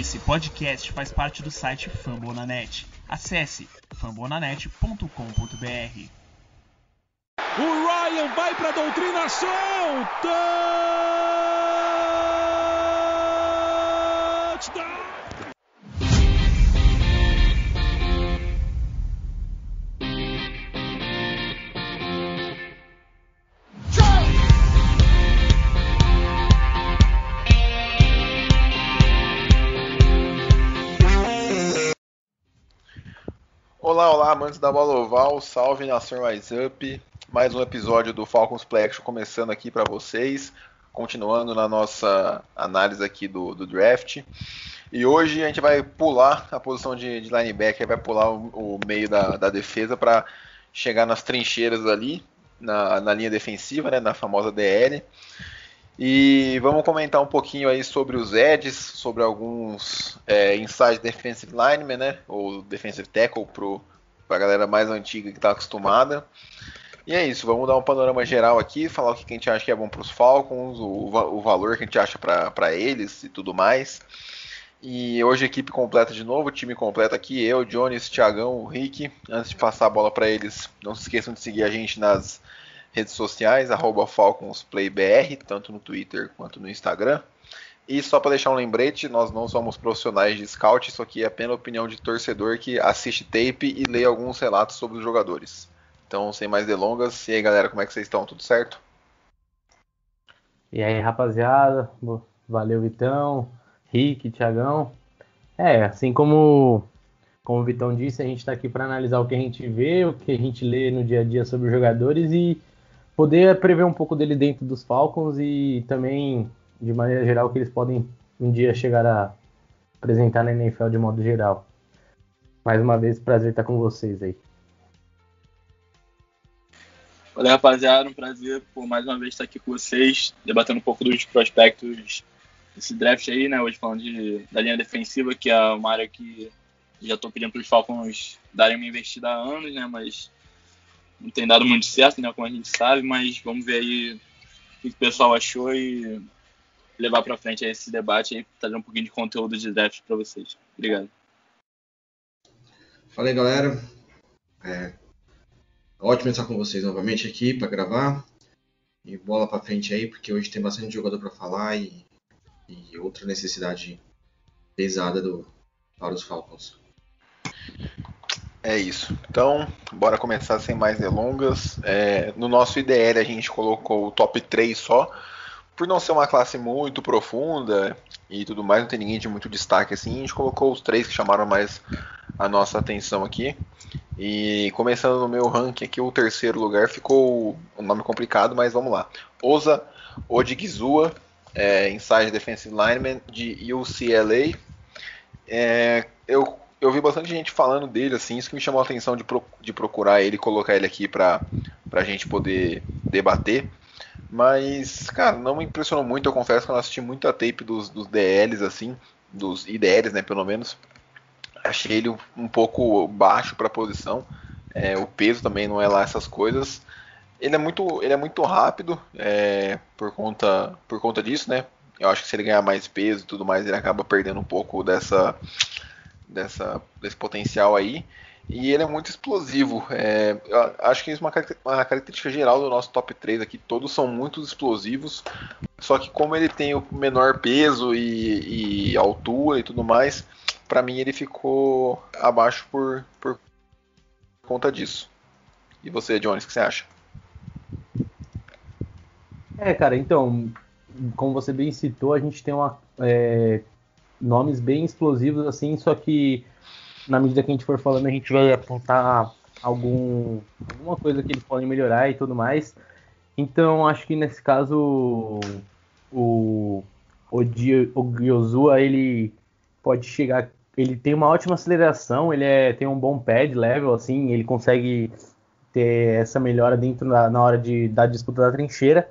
Esse podcast faz parte do site Fambonanet. Acesse fambonanet.com.br. O Ryan vai para a doutrina solta! Touchdown! Olá, amantes da bola oval, salve nação Rise Up, mais um episódio do Falcons Play Action começando aqui para vocês, continuando na nossa análise aqui do draft, e hoje a gente vai pular a posição de linebacker, vai pular o meio da defesa para chegar nas trincheiras ali, na linha defensiva, né, na famosa DL, e vamos comentar um pouquinho aí sobre os edges, sobre alguns inside defensive linemen, né, ou defensive tackle para a galera mais antiga que está acostumada. E é isso, vamos dar um panorama geral aqui, falar o que a gente acha que é bom para os Falcons, o valor que a gente acha para eles e tudo mais. E hoje a equipe completa de novo, o time completo aqui, eu, Jones, Thiagão, Rick. Antes de passar a bola para eles, não se esqueçam de seguir a gente nas redes sociais, @FalconsPlayBR, tanto no Twitter quanto no Instagram. E só para deixar um lembrete, nós não somos profissionais de scout, isso aqui é apenas opinião de torcedor que assiste tape e lê alguns relatos sobre os jogadores. Então, sem mais delongas, e aí galera, como é que vocês estão? Tudo certo? E aí rapaziada, valeu Vitão, Rick, Thiagão. Assim como o Vitão disse, a gente está aqui para analisar o que a gente vê, o que a gente lê no dia a dia sobre os jogadores e poder prever um pouco dele dentro dos Falcons e também, de maneira geral, que eles podem um dia chegar a apresentar na NFL de modo geral. Mais uma vez, prazer estar com vocês aí. Olá, rapaziada, um prazer por mais uma vez estar aqui com vocês, debatendo um pouco dos prospectos desse draft aí, né? Hoje falando da linha defensiva, que é uma área que já estou pedindo para os Falcons darem uma investida há anos, né? Mas não tem dado muito certo, né? Como a gente sabe, mas vamos ver aí o que o pessoal achou e levar para frente esse debate aí, trazer um pouquinho de conteúdo de draft para vocês. Obrigado. Fala aí, galera. Ótimo estar com vocês novamente aqui para gravar. E bola para frente aí, porque hoje tem bastante jogador para falar e outra necessidade pesada para os Falcons. É isso. Então, bora começar sem mais delongas. No nosso IDL a gente colocou o top 3 só. Por não ser uma classe muito profunda e tudo mais, não tem ninguém de muito destaque assim. A gente colocou os três que chamaram mais a nossa atenção aqui. E começando no meu ranking aqui, o terceiro lugar ficou um nome complicado, mas vamos lá. Osa Odighizuwa, inside defensive lineman de UCLA. Eu vi bastante gente falando dele, assim, isso que me chamou a atenção de procurar ele e colocar ele aqui pra gente poder debater. Mas, cara, não me impressionou muito, eu confesso que eu não assisti muito a tape dos DLs, assim, dos IDLs, né, pelo menos. Achei ele um pouco baixo pra posição, o peso também não é lá essas coisas. Ele é muito rápido, por conta disso, né. Eu acho que se ele ganhar mais peso e tudo mais, ele acaba perdendo um pouco desse potencial aí, e ele é muito explosivo. Acho que isso é uma característica geral do nosso top 3 aqui, todos são muito explosivos, só que como ele tem o menor peso e altura e tudo mais, para mim ele ficou abaixo por conta disso. E você, Jones, o que você acha? Cara, então, como você bem citou, a gente tem nomes bem explosivos, assim, só que na medida que a gente for falando, a gente vai apontar alguma coisa que eles podem melhorar e tudo mais. Então, acho que nesse caso, o Odighizuwa, ele pode chegar, ele tem uma ótima aceleração, ele tem um bom pad level, assim, ele consegue ter essa melhora dentro na hora da disputa da trincheira,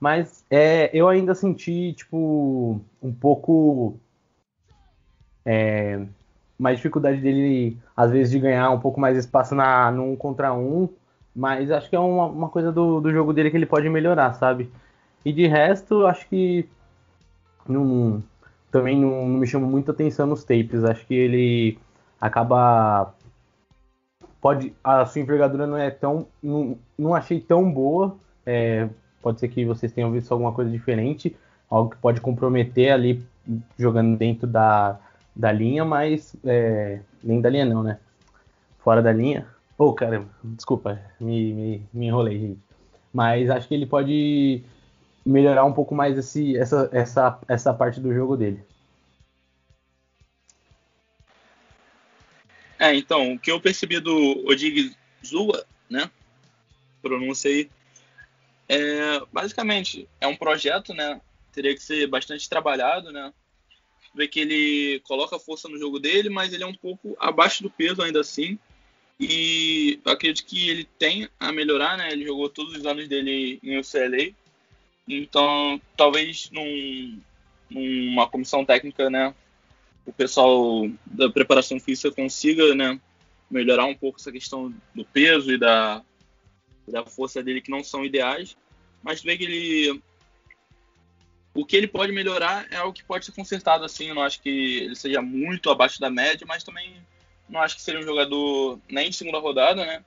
mas eu ainda senti, tipo, um pouco mais dificuldade dele, às vezes, de ganhar um pouco mais espaço no 1 contra 1, mas acho que é uma coisa do jogo dele que ele pode melhorar, sabe? E de resto, acho que também não me chama muita atenção nos tapes. Acho que ele acaba... A sua envergadura não é tão... Não achei tão boa. Pode ser que vocês tenham visto alguma coisa diferente. Algo que pode comprometer ali jogando dentro da linha, mas... nem da linha não, né? Fora da linha. Pô, caramba, desculpa. Me enrolei, gente. Mas acho que ele pode melhorar um pouco mais essa parte do jogo dele. Então, o que eu percebi do Odighizuwa, né? Pronunciei. Basicamente, é um projeto, né? Teria que ser bastante trabalhado, né? Ver que ele coloca força no jogo dele, mas ele é um pouco abaixo do peso ainda assim. E eu acredito que ele tem a melhorar, né? Ele jogou todos os anos dele em UCLA. Então, talvez numa comissão técnica, né? O pessoal da preparação física consiga, né, melhorar um pouco essa questão do peso e da força dele, que não são ideais. Mas tu vê que o que ele pode melhorar é o que pode ser consertado, assim. Eu não acho que ele seja muito abaixo da média, mas também não acho que seria um jogador nem de segunda rodada, né?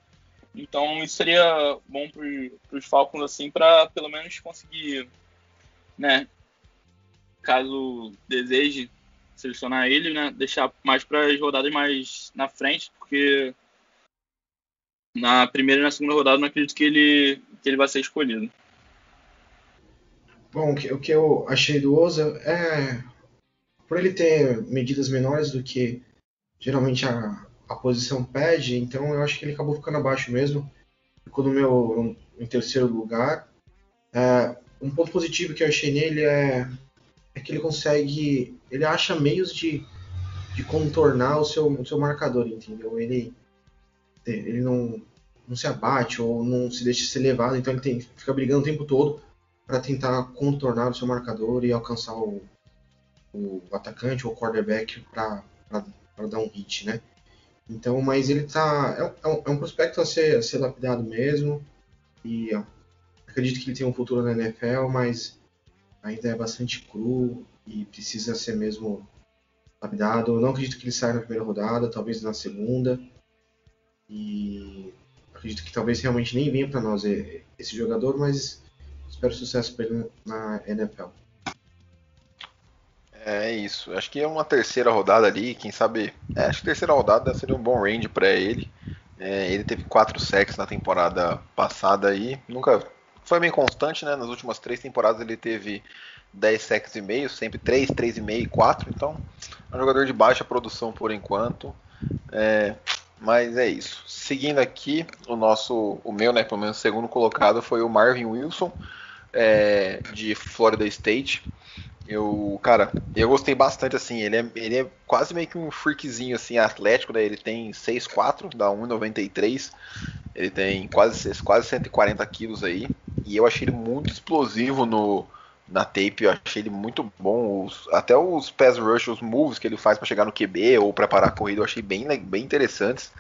Então isso seria bom para os Falcons, assim, para pelo menos conseguir, né, caso deseje selecionar ele, né, deixar mais para as rodadas mais na frente, porque na primeira e na segunda rodada não acredito que ele vai ser escolhido. Bom, o que eu achei do Osa é, por ele ter medidas menores do que geralmente a posição pede, então eu acho que ele acabou ficando abaixo mesmo, ficou em terceiro lugar. Um ponto positivo que eu achei nele é que ele consegue, ele acha meios de contornar o seu marcador, entendeu? Ele não se abate ou não se deixa ser levado, então ele fica brigando o tempo todo para tentar contornar o seu marcador e alcançar o atacante ou o quarterback para dar um hit, né? Então, mas ele é um prospecto a ser lapidado mesmo, e acredito que ele tem um futuro na NFL, mas ainda é bastante cru e precisa ser mesmo lapidado. Eu não acredito que ele saia na primeira rodada, talvez na segunda, e acredito que talvez realmente nem venha para nós esse jogador, mas espero sucesso para ele na NFL. É isso, acho que é uma terceira rodada ali, quem sabe, acho que a terceira rodada seria um bom range para ele. Ele teve 4 sacks na temporada passada aí, nunca foi bem constante, né? Nas últimas 3 temporadas ele teve 10 sacks e meio, sempre 3, 3,5 e 4, então é um jogador de baixa produção por enquanto, mas é isso. Seguindo aqui, o meu, né, pelo menos segundo colocado foi o Marvin Wilson, de Florida State. Eu gostei bastante, assim, ele é quase meio que um freakzinho, assim, atlético, né? Ele tem 6'4", dá 1,93, ele tem quase 140 quilos aí, e eu achei ele muito explosivo na tape, eu achei ele muito bom, até os pass rush, os moves que ele faz para chegar no QB ou para parar a corrida, eu achei bem interessantes.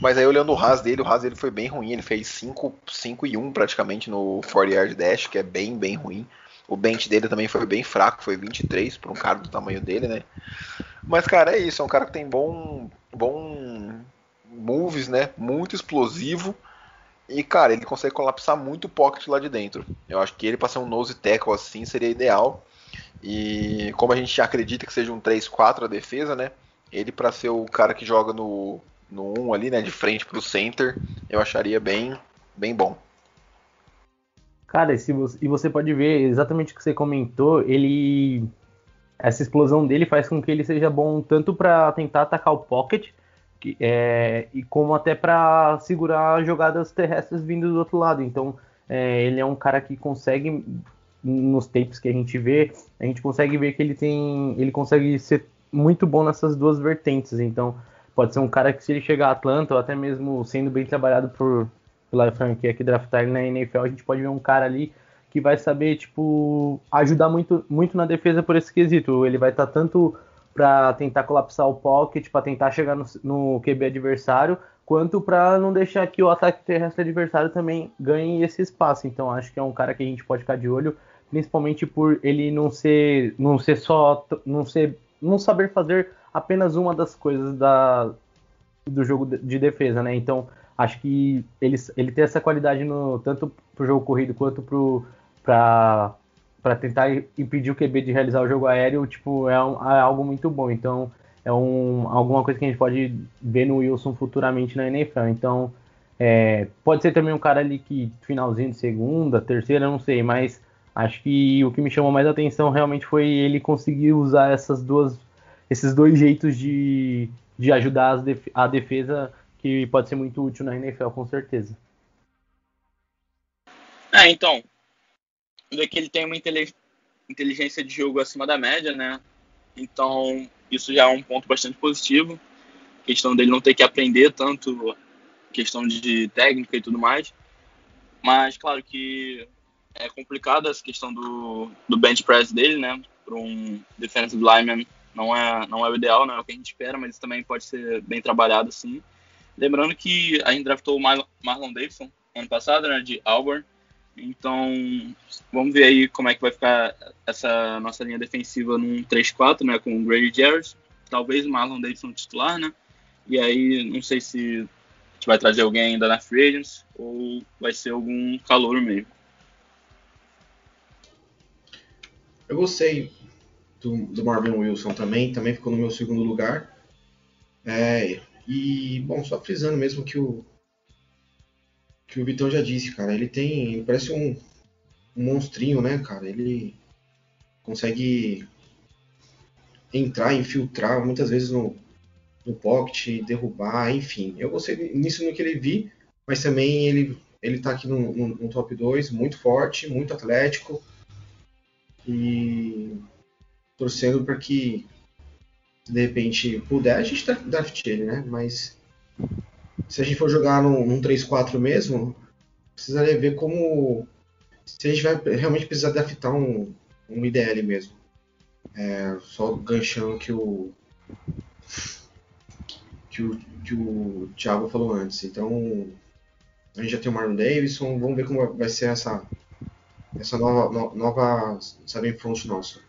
Mas aí olhando o Haas dele foi bem ruim, ele fez 5 e 1 praticamente no 40 yard dash, que é bem ruim. O bench dele também foi bem fraco, foi 23 para um cara do tamanho dele, né? Mas, cara, é isso, é um cara que tem bom moves, né? Muito explosivo. E, cara, ele consegue colapsar muito o pocket lá de dentro. Eu acho que ele para ser um nose tackle assim seria ideal. E como a gente acredita que seja um 3-4 a defesa, né? Ele para ser o cara que joga no 1 ali, né? De frente para o center, eu acharia bem bom. Cara, e você pode ver exatamente o que você comentou, essa explosão dele faz com que ele seja bom tanto para tentar atacar o pocket, e como até para segurar jogadas terrestres vindo do outro lado. Então, ele é um cara que consegue, nos tapes que a gente consegue ver que ele consegue ser muito bom nessas duas vertentes. Então, pode ser um cara que, se ele chegar a Atlanta, ou até mesmo sendo bem trabalhado pela franquia que draftar ele na NFL, a gente pode ver um cara ali que vai saber, tipo, ajudar muito, muito na defesa por esse quesito. Ele vai estar tanto para tentar colapsar o pocket, para tentar chegar no QB adversário, quanto para não deixar que o ataque terrestre adversário também ganhe esse espaço. Então, acho que é um cara que a gente pode ficar de olho, principalmente por ele não saber fazer apenas uma das coisas do jogo de defesa, né? Então, acho que ele tem essa qualidade tanto pro jogo corrido quanto para tentar impedir o QB de realizar o jogo aéreo, é algo muito bom. Então, alguma coisa que a gente pode ver no Wilson futuramente na NFL. Então, pode ser também um cara ali que finalzinho de segunda, terceira, não sei, mas acho que o que me chamou mais atenção realmente foi ele conseguir usar esses dois jeitos de ajudar a defesa, que pode ser muito útil na NFL, com certeza. Então, que ele tem uma inteligência de jogo acima da média, né? Então, isso já é um ponto bastante positivo. A questão dele não ter que aprender tanto, questão de técnica e tudo mais. Mas, claro que é complicado essa questão do bench press dele, né? Para um defensive lineman não é o ideal, não é o que a gente espera, mas isso também pode ser bem trabalhado, sim. Lembrando que a gente draftou o Marlon Davidson ano passado, né? De Auburn. Então, vamos ver aí como é que vai ficar essa nossa linha defensiva num 3-4, né, com o Grady Jarrett, talvez o Marlon Davidson titular, né, e aí não sei se a gente vai trazer alguém ainda na free agents ou vai ser algum calouro mesmo. Eu gostei do Marvin Wilson também ficou no meu segundo lugar, e, bom, só frisando mesmo que o Vitão já disse, cara, ele parece um monstrinho, né, cara? Ele consegue entrar, infiltrar muitas vezes no pocket, derrubar, enfim. Eu gostei nisso no que ele vi, mas também ele tá aqui no top 2, muito forte, muito atlético, e torcendo para que, se de repente puder, a gente draft ele, né? Mas se a gente for jogar num 3-4 mesmo, precisaria ver como, se a gente vai realmente precisar draftar um IDL mesmo. Só ganchando que o Thiago falou antes. Então, a gente já tem o Marlon Davidson, vamos ver como vai ser essa nova sabe, front nossa.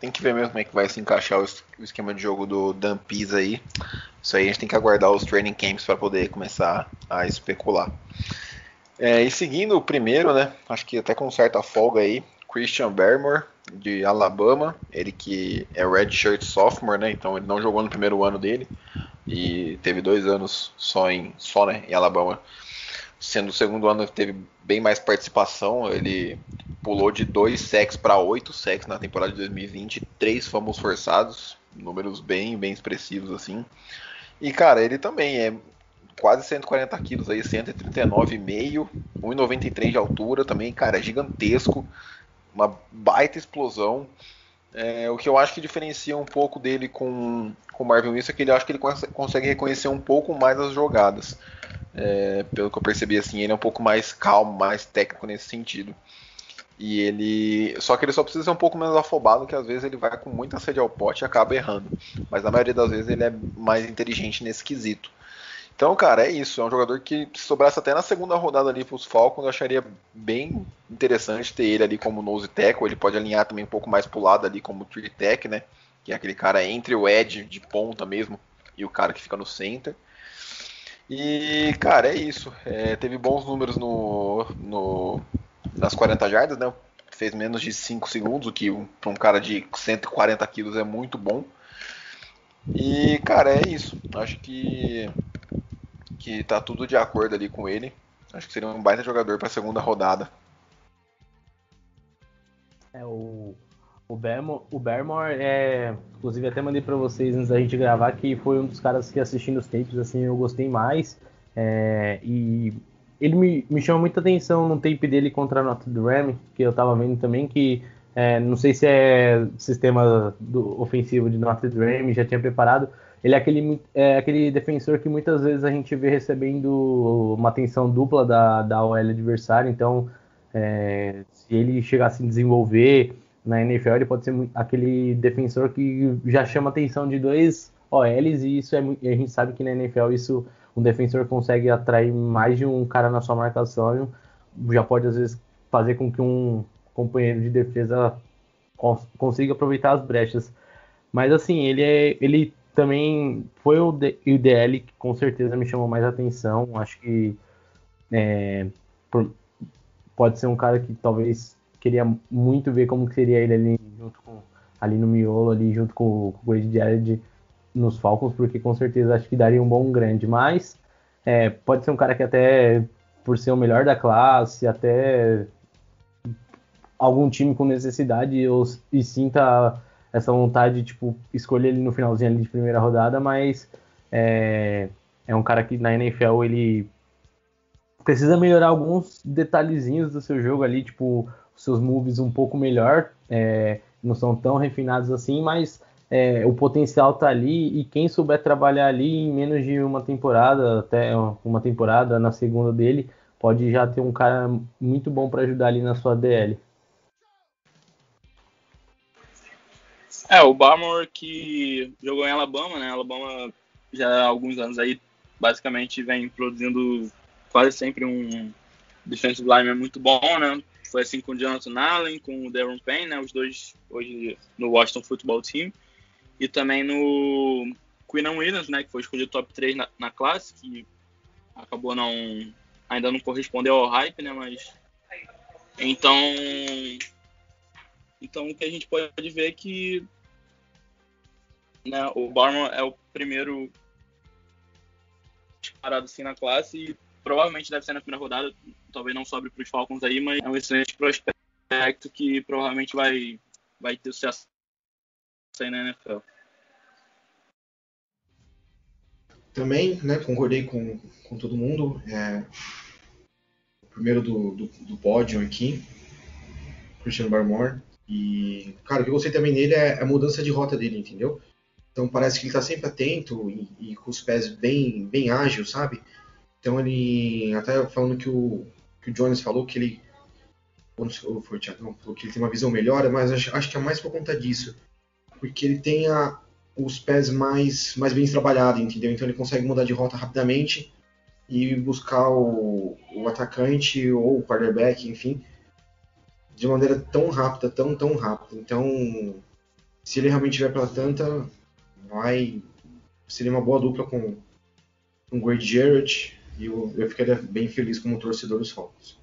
Tem que ver mesmo como é que vai se encaixar o esquema de jogo do Dan Pease aí. Isso aí a gente tem que aguardar os training camps para poder começar a especular. E seguindo o primeiro, né, acho que até com certa folga aí, Christian Barmore, de Alabama. Ele que é redshirt sophomore, né, então ele não jogou no primeiro ano dele e teve 2 anos em Alabama. Sendo o segundo ano que teve bem mais participação, ele pulou de 2 sacks para 8 sacks na temporada de 2020, 3 fumbles forçados, números bem expressivos assim. E cara, ele também é quase 140 quilos aí, 139,5, 1,93 de altura também, cara, é gigantesco, uma baita explosão. O que eu acho que diferencia um pouco dele com o Marvin Wilson é que ele acho que ele consegue reconhecer um pouco mais as jogadas. Pelo que eu percebi, assim, ele é um pouco mais calmo, mais técnico nesse sentido. E ele só precisa ser um pouco menos afobado, que às vezes ele vai com muita sede ao pote e acaba errando. Mas na maioria das vezes ele é mais inteligente nesse quesito. Então, cara, é isso. É um jogador que, se sobrasse até na segunda rodada ali para os Falcons, eu acharia bem interessante ter ele ali como nose tackle. Ele pode alinhar também um pouco mais pro lado ali como tree tech, né? Que é aquele cara entre o edge de ponta mesmo e o cara que fica no center. E, cara, é isso. Teve bons números nas 40 jardas, né? Fez menos de 5 segundos, o que para um cara de 140 quilos é muito bom. E, cara, é isso. Acho que tá tudo de acordo ali com ele. Acho que seria um baita jogador para a segunda rodada. O Barmore, inclusive até mandei para vocês antes da gente gravar, que foi um dos caras que assistindo os tapes, assim, eu gostei mais. E ele me chamou muita atenção no tape dele contra a Notre Dame, que eu tava vendo também, que não sei se é sistema ofensivo de Notre Dame, já tinha preparado. Ele é aquele defensor que muitas vezes a gente vê recebendo uma atenção dupla da OL adversária. Então, se ele chegar a se desenvolver na NFL, ele pode ser aquele defensor que já chama a atenção de 2 OLs. E isso a gente sabe que na NFL um defensor consegue atrair mais de um cara na sua marcação. já pode às vezes fazer com que um companheiro de defesa consiga aproveitar as brechas. Mas assim, ele também foi o DL que com certeza me chamou mais atenção. Acho que pode ser um cara que talvez queria muito ver como que seria ele ali no miolo, ali junto com o Grady Jarrett nos Falcons, porque com certeza acho que daria um bom grande. Mas pode ser um cara que até por ser o melhor da classe, até algum time com necessidade e sinta essa vontade, tipo, escolher ele no finalzinho ali de primeira rodada, mas é um cara que na NFL ele precisa melhorar alguns detalhezinhos do seu jogo ali, tipo, os seus moves um pouco melhor, não são tão refinados assim, mas o potencial tá ali, e quem souber trabalhar ali em menos de uma temporada, até uma temporada na segunda dele, pode já ter um cara muito bom para ajudar ali na sua DL. O Barmore, que jogou em Alabama, né? Alabama já há alguns anos aí, basicamente vem produzindo quase sempre um defensive lineman muito bom, né? Foi assim com o Jonathan Allen, com o Deron Payne, né? Os dois hoje no Washington Football Team. E também no Quinnen Williams, né? Que foi escolhido top 3 na classe, que acabou ainda não correspondeu ao hype, né? Mas então o que a gente pode ver é que, né, o Barmore é o primeiro disparado assim na classe e provavelmente deve ser na primeira rodada, talvez não sobre para os Falcons aí, mas é um excelente prospecto que provavelmente vai ter sucesso aí na NFL. Também, né, concordei com todo mundo. O primeiro do pódio aqui, Christian Barmore. E, cara, o que eu gostei também nele é a mudança de rota dele, entendeu? Então parece que ele tá sempre atento e com os pés bem, bem ágil, sabe? Então ele, até falando que o Jones falou que ele, ou foi o Thiago, falou que ele tem uma visão melhor, mas acho que é mais por conta disso. Porque ele tem os pés mais bem trabalhados, entendeu? Então ele consegue mudar de rota rapidamente e buscar o atacante ou o quarterback, enfim, de maneira tão rápida, tão rápida. Então, se ele realmente tiver para Atlanta, seria uma boa dupla com o Grady Jarrett, e eu ficaria bem feliz como torcedor dos Falcons.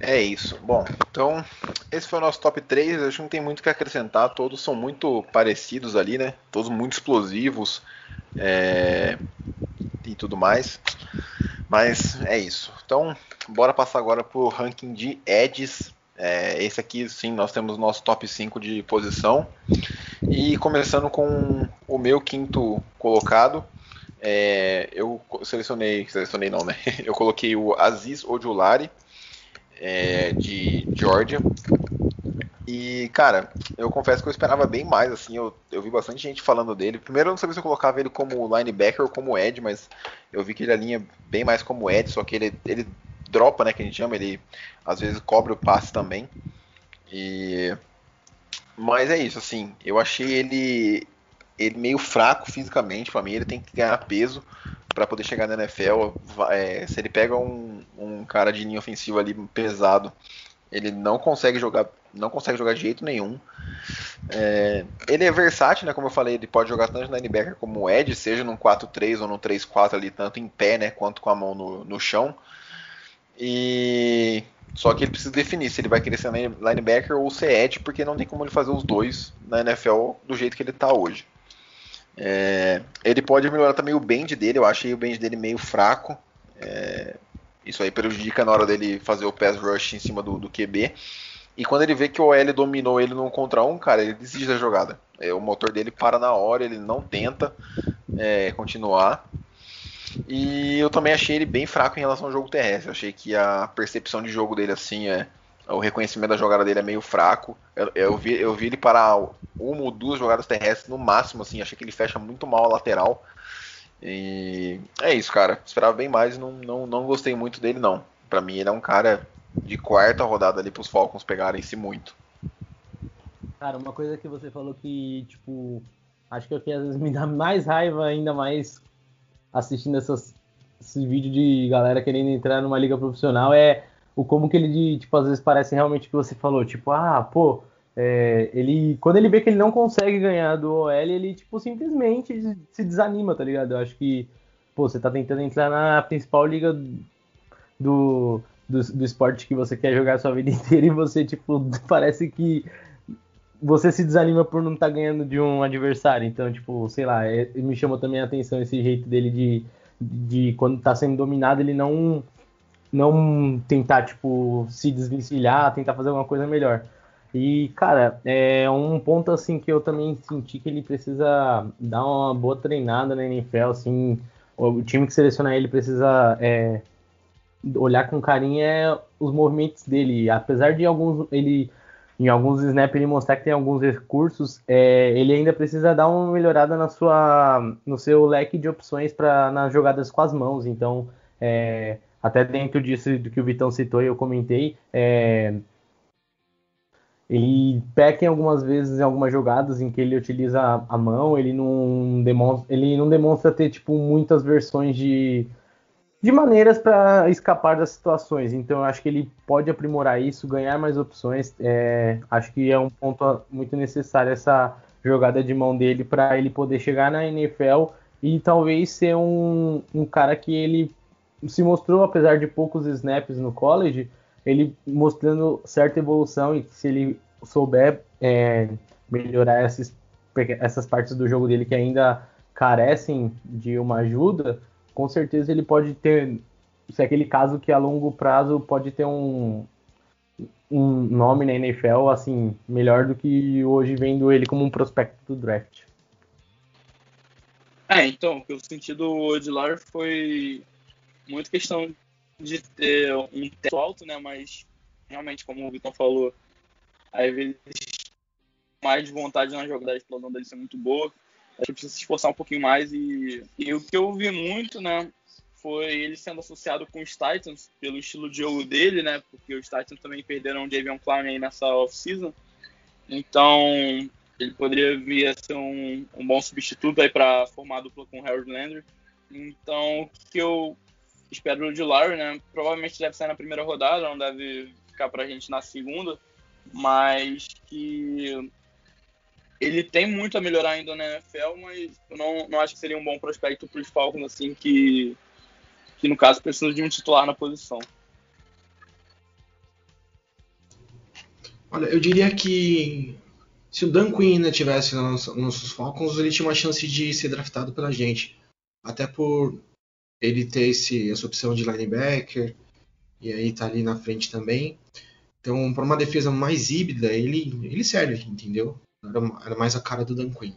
É isso. Bom, então, esse foi o nosso top 3. Acho que não tem muito o que acrescentar. Todos são muito parecidos ali, né? Todos muito explosivos e tudo mais. Mas é isso. Então, bora passar agora para o ranking de edges. Esse aqui, sim, nós temos nosso top 5 de posição. E começando com o meu quinto colocado, eu selecionei não, né? Eu coloquei o Azeez Ojulari, de Georgia. E, cara, eu confesso que eu esperava bem mais, assim, eu vi bastante gente falando dele. Primeiro eu não sabia se eu colocava ele como linebacker ou como edge, mas eu vi que ele alinha bem mais como edge, só que ele dropa, né, que a gente chama, ele às vezes cobre o passe também. Mas é isso, assim, eu achei ele meio fraco fisicamente, pra mim ele tem que ganhar peso pra poder chegar na NFL. Se ele pega um cara de linha ofensiva ali pesado, ele não consegue jogar de jeito nenhum. Ele é versátil, né? Como eu falei, ele pode jogar tanto no linebacker como o edge, seja no 4-3 ou no 3-4 ali, tanto em pé, né, quanto com a mão no chão. Só que ele precisa definir se ele vai querer ser linebacker ou ser edge, porque não tem como ele fazer os dois na NFL do jeito que ele está hoje. Ele pode melhorar também o bend dele. Eu achei o bend dele meio fraco. Isso aí prejudica na hora dele fazer o pass rush em cima do QB. E quando ele vê que o OL dominou ele no 1-contra-1, cara, ele desiste da jogada. O motor dele para na hora, ele não tenta continuar. E eu também achei ele bem fraco em relação ao jogo terrestre. Eu achei que a percepção de jogo dele, assim, o reconhecimento da jogada dele é meio fraco. Eu vi ele parar uma ou duas jogadas terrestres no máximo, assim. Achei que ele fecha muito mal a lateral. E é isso, cara. Esperava bem mais, não gostei muito dele, não. Pra mim, ele é um cara de quarta rodada ali pros Falcons pegarem-se muito. Cara, uma coisa que você falou que, tipo, acho que às vezes me dá mais raiva ainda mais assistindo essas esse vídeo de galera querendo entrar numa liga profissional é o como que ele, tipo, às vezes parece realmente que você falou, tipo, ele, quando ele vê que ele não consegue ganhar do OL, ele, tipo, simplesmente se desanima, tá ligado? Eu acho que, pô, você tá tentando entrar na principal liga do esporte que você quer jogar a sua vida inteira e você, tipo, parece que você se desanima por não estar ganhando de um adversário. Então, tipo, sei lá, me chama também a atenção esse jeito dele de quando tá sendo dominado, ele não tentar, tipo, se desvencilhar, tentar fazer alguma coisa melhor. E, cara, é um ponto, assim, que eu também senti que ele precisa dar uma boa treinada na NFL, assim, o time que selecionar ele precisa olhar com carinho os movimentos dele. Apesar de em alguns snaps ele mostrar que tem alguns recursos, ele ainda precisa dar uma melhorada no seu leque de opções nas jogadas com as mãos. Então, até dentro disso do que o Vitão citou e eu comentei, ele peca em algumas vezes em algumas jogadas em que ele utiliza a mão, ele não demonstra ter, tipo, muitas versões de maneiras para escapar das situações. Então eu acho que ele pode aprimorar isso, ganhar mais opções. Acho que é um ponto muito necessário essa jogada de mão dele para ele poder chegar na NFL e talvez ser um cara que ele se mostrou, apesar de poucos snaps no college, ele mostrando certa evolução, e se ele souber melhorar essas partes do jogo dele que ainda carecem de uma ajuda, com certeza ele pode ter, se é aquele caso que a longo prazo pode ter um nome na NFL, assim, melhor do que hoje vendo ele como um prospecto do draft. Então, o que eu senti do Ojulari foi muito questão de ter um teto alto, né, mas realmente, como o Victor falou, às vezes mais vontade na jogada, a explosão dele ser muito boa. Acho que precisa se esforçar um pouquinho mais. E o que eu vi muito, né, foi ele sendo associado com os Titans pelo estilo de jogo dele, né, porque os Titans também perderam o Jaelan Clowney aí nessa off-season. Então, ele poderia vir a ser um bom substituto aí para formar a dupla com o Harold Landry. Então, o que eu espero do Ojulari, né, provavelmente deve sair na primeira rodada, não deve ficar pra gente na segunda, mas que... ele tem muito a melhorar ainda na NFL, mas eu não acho que seria um bom prospecto para os Falcons, assim, que no caso precisa de um titular na posição. Olha, eu diria que se o Dan Quinn, né, tivesse nos Falcons, ele tinha uma chance de ser draftado pela gente. Até por ele ter essa opção de linebacker, e aí tá ali na frente também. Então, para uma defesa mais híbrida, ele serve, entendeu? Era mais a cara do Dan Quinn.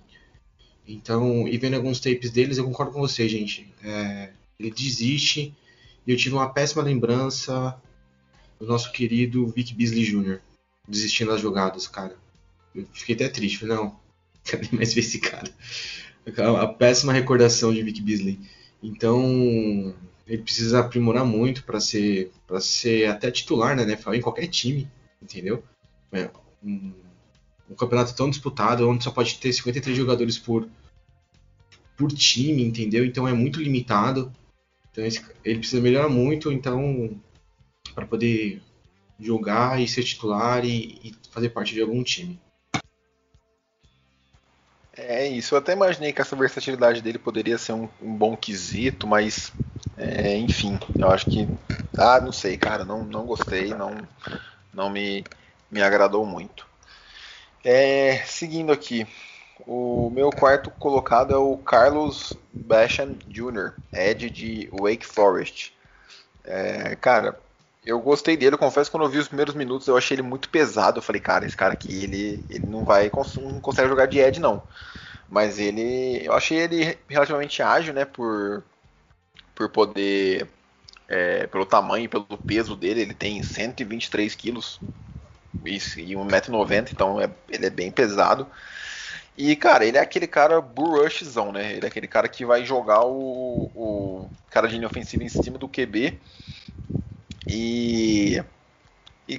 Então, e vendo alguns tapes deles, eu concordo com você, gente. Ele desiste. E eu tive uma péssima lembrança do nosso querido Vic Beasley Jr. desistindo das jogadas, cara. Eu fiquei até triste. Falei, não, quero nem mais ver esse cara. A péssima recordação de Vic Beasley. Então, ele precisa aprimorar muito para ser até titular na NFL, em qualquer time, entendeu? Um campeonato tão disputado, onde só pode ter 53 jogadores por time, entendeu? Então é muito limitado. Então ele precisa melhorar muito, então, para poder jogar e ser titular e fazer parte de algum time. É isso, eu até imaginei que essa versatilidade dele poderia ser um bom quesito, mas, enfim, eu acho que... não sei, cara, não gostei, não me agradou muito. Seguindo aqui, o meu quarto colocado é o Carlos Basham Jr., Edge de Wake Forest. Cara, eu gostei dele, eu confesso que quando eu vi os primeiros minutos eu achei ele muito pesado. Eu falei, cara, esse cara aqui, ele não consegue jogar de Edge, não. Mas eu achei ele relativamente ágil, né, por poder, pelo tamanho e pelo peso dele. Ele tem 123 quilos. E 1,90m, então ele é bem pesado. E, cara, ele é aquele cara bull rushzão, né? Ele é aquele cara que vai jogar o cara de linha ofensiva em cima do QB. E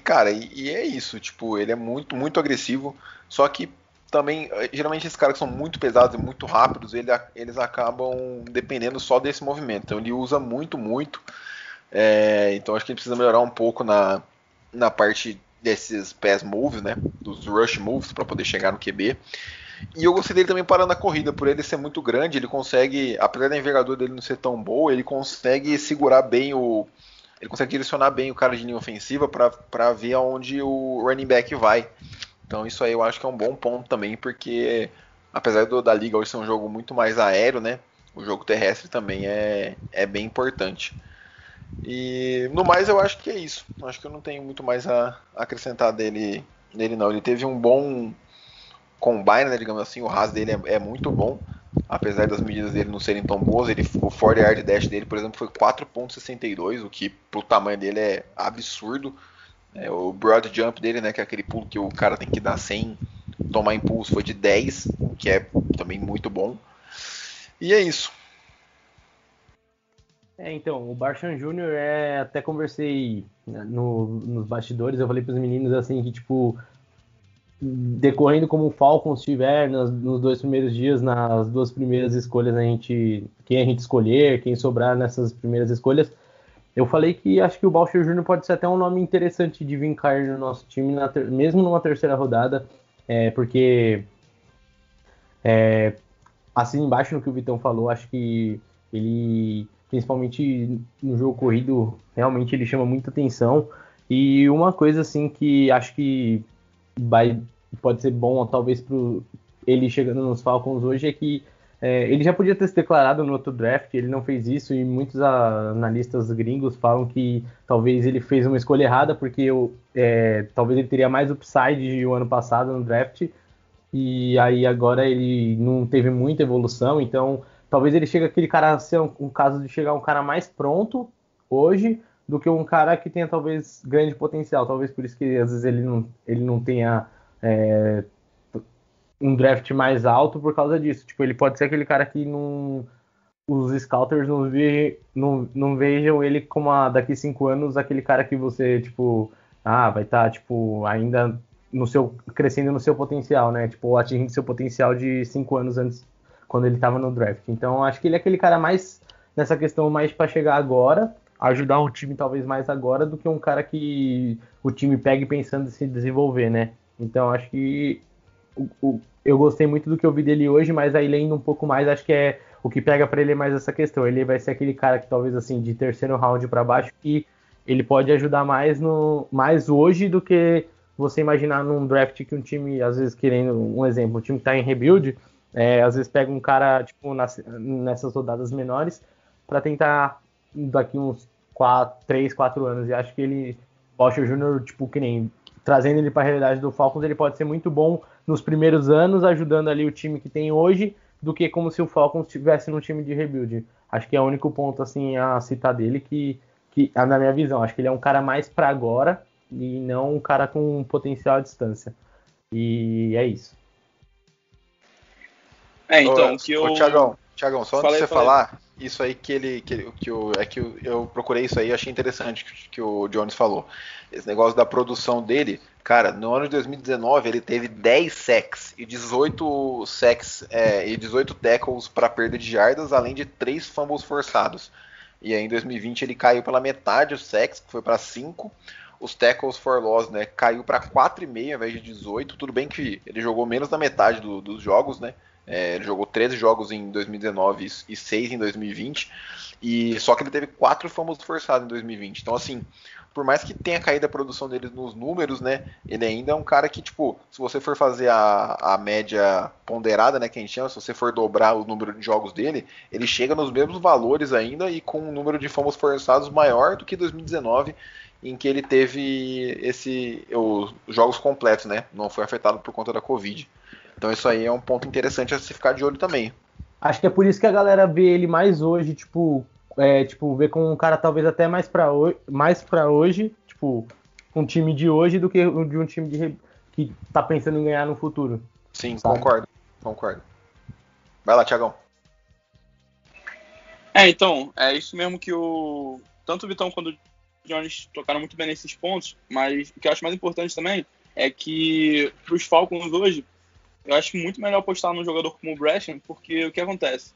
cara, é isso. Tipo, ele é muito, muito agressivo. Só que também, geralmente esses caras que são muito pesados e muito rápidos, eles acabam dependendo só desse movimento. Então ele usa muito. Então acho que ele precisa melhorar um pouco na parte desses pass moves, né, dos rush moves, para poder chegar no QB. E eu gostei dele também parando a corrida, por ele ser muito grande, ele consegue, apesar da envergadura dele não ser tão boa, ele consegue segurar bem ele consegue direcionar bem o cara de linha ofensiva para ver aonde o running back vai. Então isso aí eu acho que é um bom ponto também, porque apesar da liga hoje ser um jogo muito mais aéreo, né, o jogo terrestre também é bem importante. E no mais eu acho que é isso. Acho que eu não tenho muito mais a acrescentar dele não. Ele teve um bom combine, né, digamos assim. O RAS dele é muito bom, apesar das medidas dele não serem tão boas. O 40 yard dash dele, por exemplo, foi 4.62, o que pro tamanho dele é absurdo. O broad jump dele, né, que é aquele pulo que o cara tem que dar sem tomar impulso, foi de 10, o que é também muito bom. E é isso. Então, o Basham Jr., até conversei nos bastidores, eu falei pros meninos assim que, tipo, decorrendo como o Falcons tiver nos dois primeiros dias, nas duas primeiras escolhas, quem a gente escolher, quem sobrar nessas primeiras escolhas, eu falei que acho que o Basham Jr. pode ser até um nome interessante de vincar no nosso time, mesmo numa terceira rodada, porque, assim embaixo no que o Vitão falou, acho que ele, principalmente no jogo corrido, realmente ele chama muita atenção. E uma coisa assim que acho que pode ser bom, talvez, para ele chegando nos Falcons hoje, é que ele já podia ter se declarado no outro draft, ele não fez isso, e muitos analistas gringos falam que talvez ele fez uma escolha errada, porque talvez ele teria mais upside o ano passado no draft, e aí agora ele não teve muita evolução, então talvez ele chegue aquele cara, ser um caso de chegar um cara mais pronto hoje do que um cara que tenha talvez grande potencial. Talvez por isso que às vezes ele não tenha um draft mais alto por causa disso. Tipo, ele pode ser aquele cara que os scouters não vejam ele como daqui 5 anos aquele cara que você, tipo, vai estar, tipo, ainda crescendo no seu potencial, né? Tipo, atingindo seu potencial de 5 anos antes, quando ele estava no draft. Então acho que ele é aquele cara mais, nessa questão, mais para chegar agora, ajudar um time talvez mais agora, do que um cara que o time pegue pensando em se desenvolver, né? Então acho que eu gostei muito do que eu vi dele hoje, mas aí lendo um pouco mais, acho que o que pega para ele é mais essa questão. Ele vai ser aquele cara que talvez assim, de terceiro round para baixo, que ele pode ajudar mais hoje do que você imaginar num draft que um time, às vezes, querendo um exemplo, um time que está em rebuild, às vezes pega um cara, tipo, nessas rodadas menores, para tentar daqui uns 3, 4 anos. E acho que o Basham Jr., tipo, que nem trazendo ele para a realidade do Falcons, ele pode ser muito bom nos primeiros anos, ajudando ali o time que tem hoje, do que como se o Falcons estivesse num time de rebuild. Acho que é o único ponto, assim, a citar dele, que na minha visão, acho que ele é um cara mais para agora, e não um cara com potencial à distância. E é isso. Então, Thiagão, só antes de você falar, isso aí que eu procurei isso aí, achei interessante que o Jones falou. Esse negócio da produção dele, cara, no ano de 2019 ele teve 10 sacks e 18 tackles para perda de jardas, além de 3 fumbles forçados. E aí em 2020 ele caiu pela metade os sacks, que foi para 5. Os tackles for loss, né, caiu para 4,5 ao invés de 18. Tudo bem que ele jogou menos da metade dos jogos, né? Ele jogou 13 jogos em 2019 e 6 em 2020, só que ele teve 4 fumbles forçados em 2020. Então, assim, por mais que tenha caído a produção dele nos números, né, ele ainda é um cara que, tipo, se você for fazer a média ponderada, né, que a gente chama, se você for dobrar o número de jogos dele, ele chega nos mesmos valores ainda e com um número de fumbles forçados maior do que 2019, em que ele teve os jogos completos, né, não foi afetado por conta da Covid. Então isso aí é um ponto interessante a se ficar de olho também. Acho que é por isso que a galera vê ele mais hoje, tipo vê como um cara talvez até mais pra hoje, tipo, um time de hoje do que de um time que tá pensando em ganhar no futuro. Sim, sabe? Concordo. Vai lá, Thiagão. Então, é isso mesmo que tanto o Vitão quanto o Jones tocaram muito bem nesses pontos, mas o que eu acho mais importante também é que pros Falcons hoje, Eu acho muito melhor apostar num jogador como o Brasham, porque o que acontece?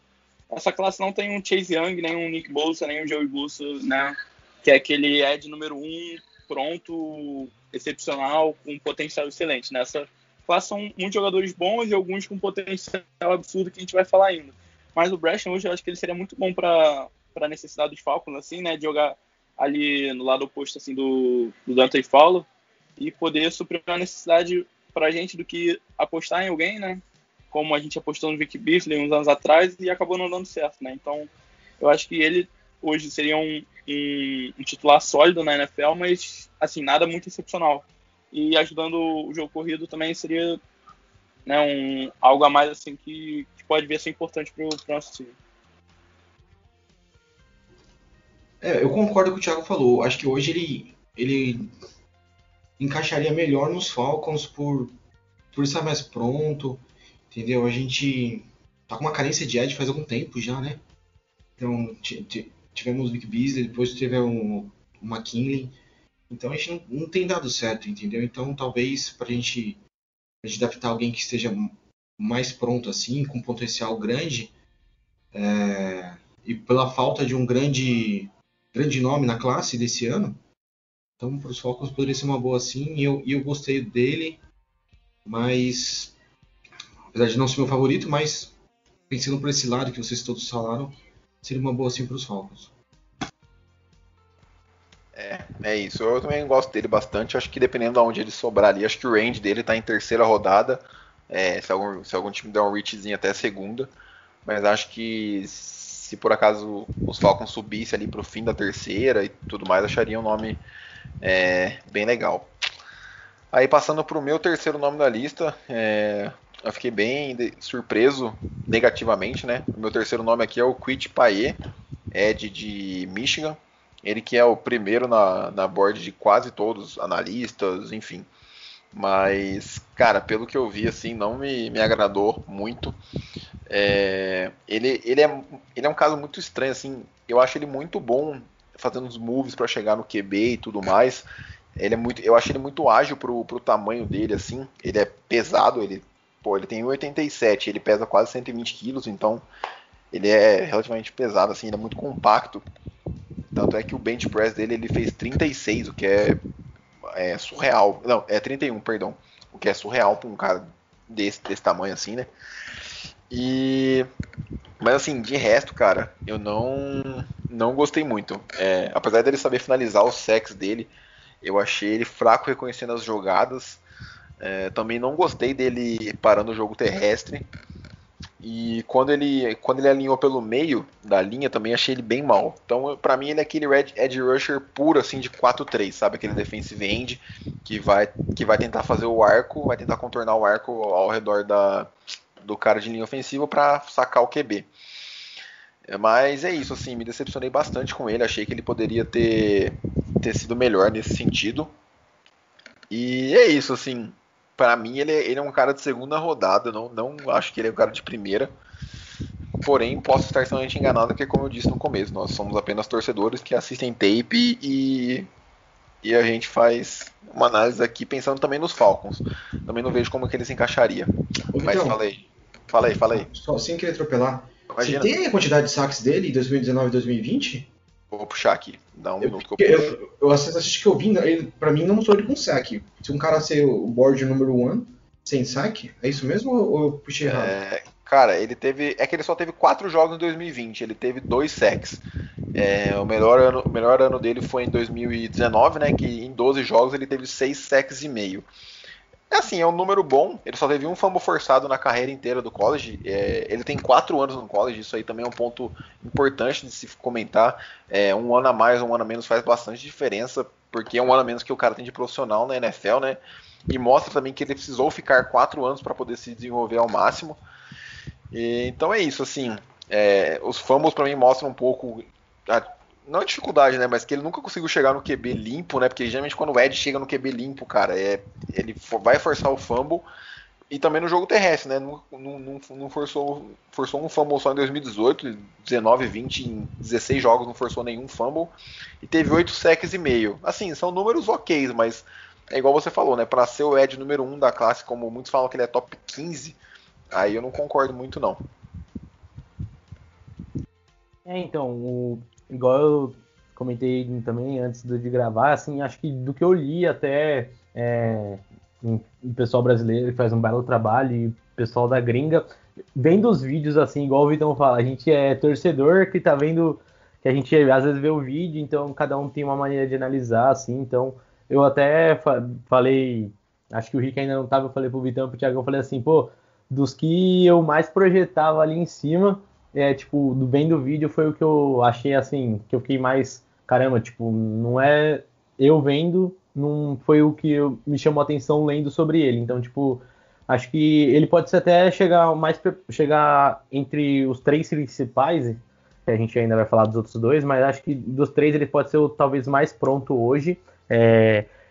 Essa classe não tem um Chase Young, nem um Nick Bosa, nem um Joey Bosa, né? Que é aquele edge número 1, pronto, excepcional, com potencial excelente. Nessa classe são muitos jogadores bons e alguns com potencial absurdo que a gente vai falar ainda. Mas o Brasham hoje eu acho que ele seria muito bom para a necessidade dos Falcons, assim, né? De jogar ali no lado oposto assim, do Dante Fowler e poder suprir a necessidade pra gente do que apostar em alguém, né? Como a gente apostou no Vic Beasley uns anos atrás e acabou não dando certo, né? Então, eu acho que ele hoje seria um titular sólido na NFL, mas, assim, nada muito excepcional. E ajudando o jogo corrido também seria, né, algo a mais, assim, que pode vir a ser importante pro nosso time. Eu concordo com o que o Thiago falou. Acho que hoje ele encaixaria melhor nos Falcons por estar mais pronto, entendeu? A gente tá com uma carência de edge faz algum tempo já, né? Então, tivemos o Vic Beasley, depois teve o McKinley. Então, a gente não tem dado certo, entendeu? Então, talvez pra gente adaptar alguém que esteja mais pronto assim, com potencial grande, e pela falta de um grande nome na classe desse ano, então, para os Falcons poderia ser uma boa sim, e eu gostei dele, mas, apesar de não ser meu favorito, mas pensando por esse lado que vocês todos falaram, seria uma boa sim para os Falcons. É isso, eu também gosto dele bastante, acho que dependendo de onde ele sobrar ali, acho que o range dele está em terceira rodada, se algum time der um reachzinho até segunda, mas acho que se por acaso os Falcons subissem ali para o fim da terceira e tudo mais, acharia um nome bem legal. Aí passando para o meu terceiro nome da lista, eu fiquei bem surpreso negativamente, né? O meu terceiro nome aqui é o Kwity Paye, edge de Michigan. Ele que é o primeiro na board de quase todos, analistas, enfim. Mas, cara, pelo que eu vi, assim, não me agradou muito. Ele é um caso muito estranho, assim. Eu acho ele muito bom fazendo os moves para chegar no QB e tudo mais. Eu acho ele muito ágil pro tamanho dele, assim. Ele é pesado, ele tem 1,87, ele pesa quase 120 quilos, então ele é relativamente pesado, assim, ele é muito compacto. Tanto é que o bench press dele, ele fez 36, o que é surreal. Não, é 31, perdão. O que é surreal pra um cara desse tamanho assim, né? Mas assim, de resto, cara, eu não gostei muito. Apesar dele saber finalizar o sacks dele, eu achei ele fraco reconhecendo as jogadas. Também não gostei dele parando o jogo terrestre. E quando ele alinhou pelo meio da linha, também achei ele bem mal. Então, pra mim, ele é aquele edge rusher puro, assim, de 4-3, sabe? Aquele defensive end que vai tentar fazer o arco, vai tentar contornar o arco ao redor do cara de linha ofensiva pra sacar o QB. Mas é isso, assim, me decepcionei bastante com ele. Achei que ele poderia ter sido melhor nesse sentido. E é isso, assim. Pra mim, ele é um cara de segunda rodada. Não acho que ele é um cara de primeira. Porém, posso estar extremamente enganado, porque, como eu disse no começo, nós somos apenas torcedores que assistem tape e a gente faz uma análise aqui pensando também nos Falcons. Também não vejo como que ele se encaixaria. Mas então, fala aí. Só sem querer atropelar. Imagina. Você tem a quantidade de saques dele em 2019 e 2020? Vou puxar aqui, dá um minuto que eu puxo. Eu assisti que eu vi, ele, pra mim não mostrou ele com saque. Se um cara ser o board número 1 sem saque, é isso mesmo ou eu puxei errado? Cara, ele teve. É que ele só teve 4 jogos em 2020, ele teve 2 sacks. O melhor ano dele foi em 2019, né? Que em 12 jogos ele teve 6 sacks e meio. Assim, é um número bom, ele só teve um fumble forçado na carreira inteira do college, ele tem 4 anos no college, isso aí também é um ponto importante de se comentar, um ano a mais, um ano a menos faz bastante diferença, porque é um ano a menos que o cara tem de profissional na NFL, né, e mostra também que ele precisou ficar 4 anos para poder se desenvolver ao máximo, então é isso, assim, os fumbles para mim mostram um pouco... Não é dificuldade, né? Mas que ele nunca conseguiu chegar no QB limpo, né? Porque geralmente quando o Ed chega no QB limpo, cara, ele vai forçar o fumble. E também no jogo terrestre, né? Não forçou um fumble só em 2018, 19, 20, em 16 jogos não forçou nenhum fumble. E teve 8 sacks e meio. Assim, são números ok, mas é igual você falou, né? Para ser o edge número 1 da classe, como muitos falam que ele é top 15, aí eu não concordo muito, não. É, então, igual eu comentei também antes de gravar, assim, acho que do que eu li até o pessoal brasileiro que faz um belo trabalho e o pessoal da gringa, vendo os vídeos, assim, igual o Vitão fala, a gente é torcedor que tá vendo, que a gente às vezes vê o vídeo, então cada um tem uma maneira de analisar, assim, então eu até falei, acho que o Rick ainda não tava, eu falei pro Vitão, pro Thiago, eu falei assim, pô, dos que eu mais projetava ali em cima, tipo, do bem do vídeo foi o que eu achei, assim, que eu fiquei mais, caramba, tipo, não é eu vendo, não foi o que me chamou a atenção lendo sobre ele, então, tipo, acho que ele pode ser até chegar entre os três principais, que a gente ainda vai falar dos outros dois, mas acho que dos três ele pode ser o talvez mais pronto hoje,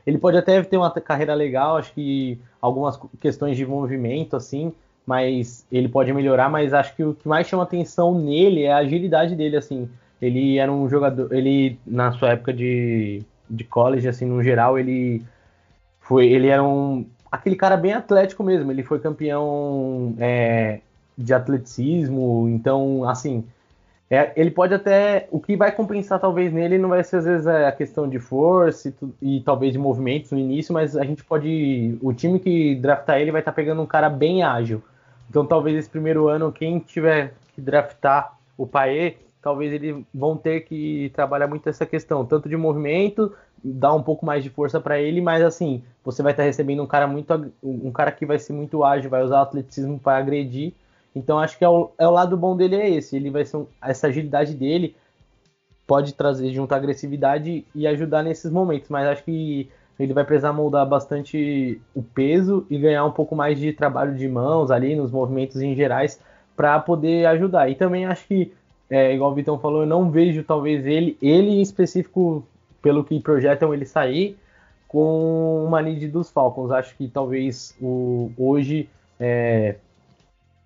ele pode até ter uma carreira legal, acho que algumas questões de movimento, assim, mas ele pode melhorar, mas acho que o que mais chama atenção nele é a agilidade dele, assim, ele era um jogador, ele na sua época de college, assim, no geral, ele era aquele cara bem atlético mesmo, ele foi campeão de atleticismo, então, assim, ele pode até, o que vai compensar talvez nele não vai ser às vezes a questão de força e talvez de movimentos no início, mas a gente pode, o time que draftar ele vai estar pegando um cara bem ágil, então talvez esse primeiro ano quem tiver que draftar o Paye, talvez eles vão ter que trabalhar muito essa questão, tanto de movimento, dar um pouco mais de força para ele, mas assim, você vai estar recebendo um cara que vai ser muito ágil, vai usar o atleticismo para agredir. Então acho que o lado bom dele é esse, ele vai ser essa agilidade dele pode trazer junto à agressividade e ajudar nesses momentos, mas acho que ele vai precisar moldar bastante o peso e ganhar um pouco mais de trabalho de mãos ali nos movimentos em gerais para poder ajudar. E também acho que, igual o Vitão falou, eu não vejo talvez ele em específico, pelo que projetam ele sair, com uma lead dos Falcons. Acho que talvez hoje...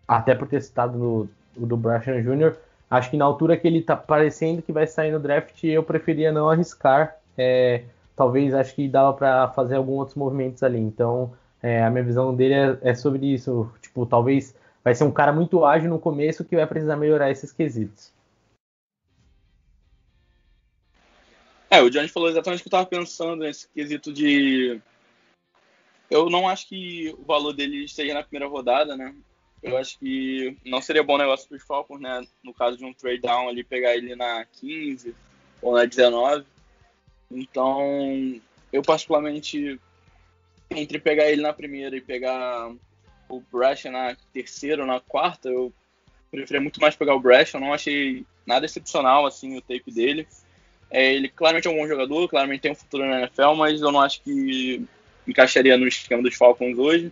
até por ter citado do Basham Jr., acho que na altura que ele tá parecendo que vai sair no draft, eu preferia não arriscar, talvez acho que dava para fazer alguns outros movimentos ali, então a minha visão dele é sobre isso, tipo, talvez vai ser um cara muito ágil no começo que vai precisar melhorar esses quesitos. O Jones falou exatamente o que eu estava pensando nesse quesito de... Eu não acho que o valor dele esteja na primeira rodada, né? Eu acho que não seria bom negócio para os Falcons, né? No caso de um trade down ali, pegar ele na 15 ou na 19. Então, eu particularmente, entre pegar ele na primeira e pegar o Brash na terceira ou na quarta, eu preferi muito mais pegar o Brash. Eu não achei nada excepcional, assim, o tape dele. Ele claramente é um bom jogador, claramente tem um futuro na NFL, mas eu não acho que encaixaria no esquema dos Falcons hoje.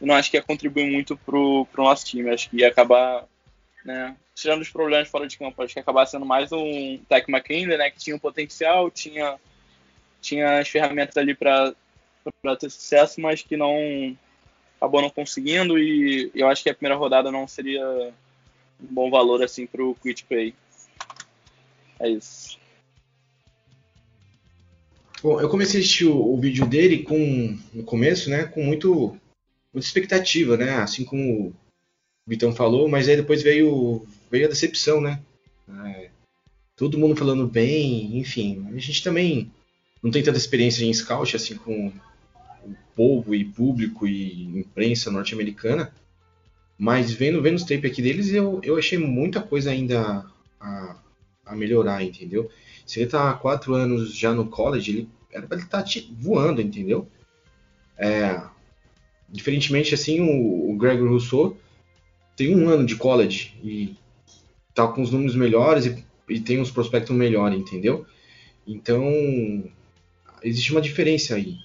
Eu não acho que ia contribuir muito pro nosso time. Acho que ia acabar, né, tirando os problemas fora de campo. Acho que ia acabar sendo mais um Tech McKinley, né, que tinha um potencial, tinha as ferramentas ali para ter sucesso, mas que não acabou não conseguindo. E eu acho que a primeira rodada não seria um bom valor assim pro Kwity Paye. É isso. Bom, eu comecei a assistir o vídeo dele no começo, né, com muita expectativa, né? Assim como o Vitão falou, mas aí depois veio a decepção, né? Todo mundo falando bem, enfim. A gente também não tem tanta experiência em scout, assim, com o povo e público e imprensa norte-americana, mas vendo os tapes aqui deles, eu achei muita coisa ainda a melhorar, entendeu? Se ele tá há 4 anos já no college, ele era pra ele estar voando, entendeu? Diferentemente, assim, o Gregory Rousseau tem 1 ano de college e tá com os números melhores e tem uns prospectos melhores, entendeu? Então, existe uma diferença aí.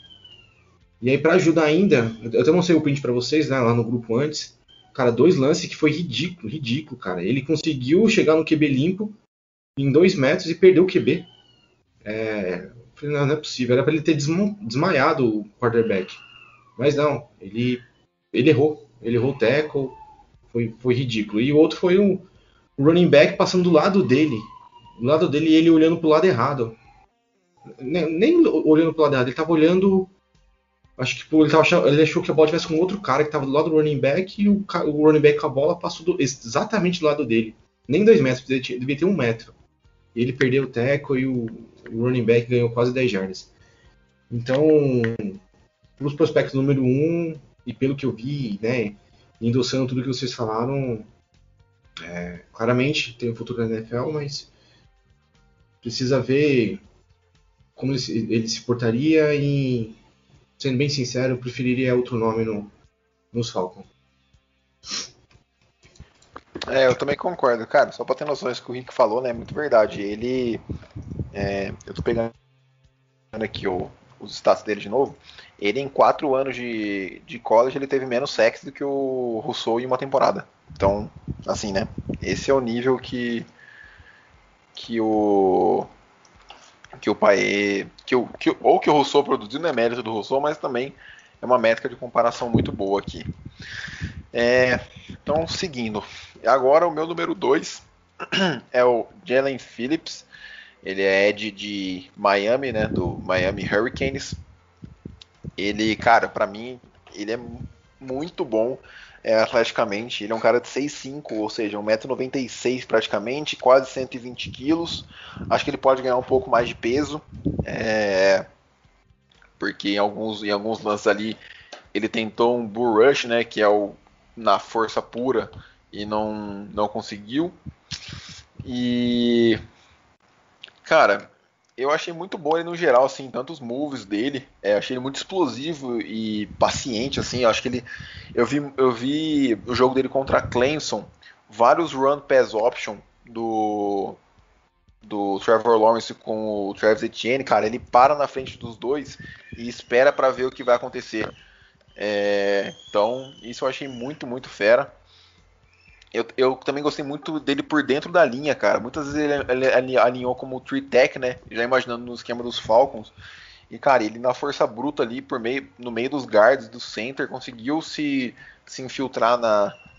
E aí, para ajudar ainda, eu até mostrei o print para vocês, né, lá no grupo antes. Cara, 2 lances que foi ridículo, cara. Ele conseguiu chegar no QB limpo em 2 metros e perdeu o QB. Não é possível. Era para ele ter desmaiado o quarterback. Mas não, ele errou. Ele errou o tackle, foi ridículo. E o outro foi um running back passando do lado dele e ele olhando pro lado errado. Nem olhando pro lado errado, ele tava olhando Acho que pô, ele achou que a bola tivesse com outro cara que estava do lado do running back e o running back com a bola passou exatamente do lado dele. Nem 2 metros, devia ter 1 metro. E ele perdeu o tackle e o running back ganhou quase 10 jardas. Então, pelos prospectos número 1 e pelo que eu vi, né, endossando tudo que vocês falaram, claramente tem um futuro na NFL, mas precisa ver como ele se portaria e, sendo bem sincero, eu preferiria outro nome nos Falcons. Eu também concordo, cara, só pra ter noções que o Rick falou, né, é muito verdade, eu tô pegando aqui os status dele de novo, ele em 4 anos de college, ele teve menos sacks do que o Rousseau em uma temporada, então, assim, né, esse é o nível que o Paye, ou que o Rousseau produziu, não é mérito do Rousseau, mas também é uma métrica de comparação muito boa aqui. Então, seguindo. Agora o meu número 2 é o Jaelan Phillips. Ele é edge de Miami, né? Do Miami Hurricanes. Ele, cara, pra mim, ele é muito bom atleticamente. Ele é um cara de 6'5", ou seja, 1,96m praticamente, quase 120 kg. Acho que ele pode ganhar um pouco mais de peso. Porque em alguns lances ali ele tentou um bull rush, né, que é na força pura, e não conseguiu. E, cara, eu achei muito bom ele no geral, assim, tantos moves dele. Achei ele muito explosivo e paciente, assim. Eu acho que ele... Eu vi o jogo dele contra Clemson, vários run pass option do Trevor Lawrence com o Travis Etienne, cara, ele para na frente dos dois e espera para ver o que vai acontecer. Então, isso eu achei muito, muito fera. Eu também gostei muito dele por dentro da linha, cara. Muitas vezes ele alinhou como three tech, né? Já imaginando no esquema dos Falcons. E, cara, ele na força bruta ali, no meio dos guards, do center, conseguiu se infiltrar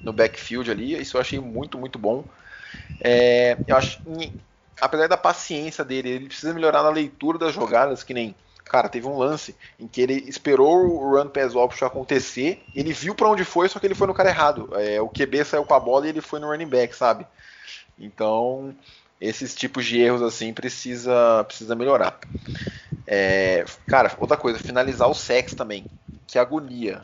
no backfield ali. Isso eu achei muito, muito bom. Eu acho... Apesar da paciência dele, ele precisa melhorar na leitura das jogadas, que nem... Cara, teve um lance em que ele esperou o run pass option acontecer, ele viu pra onde foi, só que ele foi no cara errado. O QB saiu com a bola e ele foi no running back, sabe? Então, esses tipos de erros, assim, precisa melhorar. Cara, outra coisa, finalizar o sacks também. Que agonia.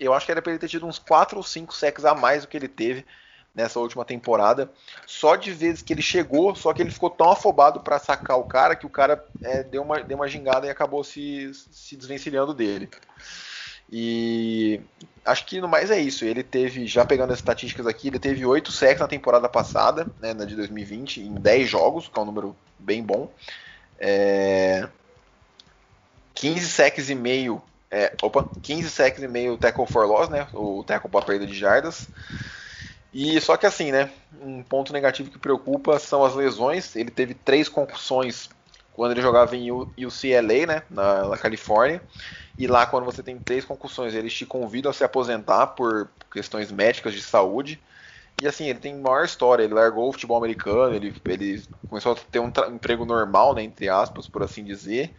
Eu acho que era pra ele ter tido uns 4 ou 5 sacks a mais do que ele teve nessa última temporada, só de vezes que ele chegou, só que ele ficou tão afobado para sacar o cara, que o cara deu uma gingada e acabou se desvencilhando dele. E acho que no mais é isso. Ele teve, já pegando as estatísticas aqui, ele teve 8 sacks na temporada passada, né, na de 2020, em 10 jogos, que é um número bem bom. 15 sacks e meio tackle for loss, né, o tackle para perda de jardas. E só que assim, né, um ponto negativo que preocupa são as lesões. Ele teve 3 concussões quando ele jogava em UCLA, né, na Califórnia. E lá, quando você tem 3 concussões, eles te convidam a se aposentar por questões médicas de saúde. E assim, ele tem maior história. Ele largou o futebol americano, ele começou a ter um emprego normal, né, entre aspas, por assim dizer.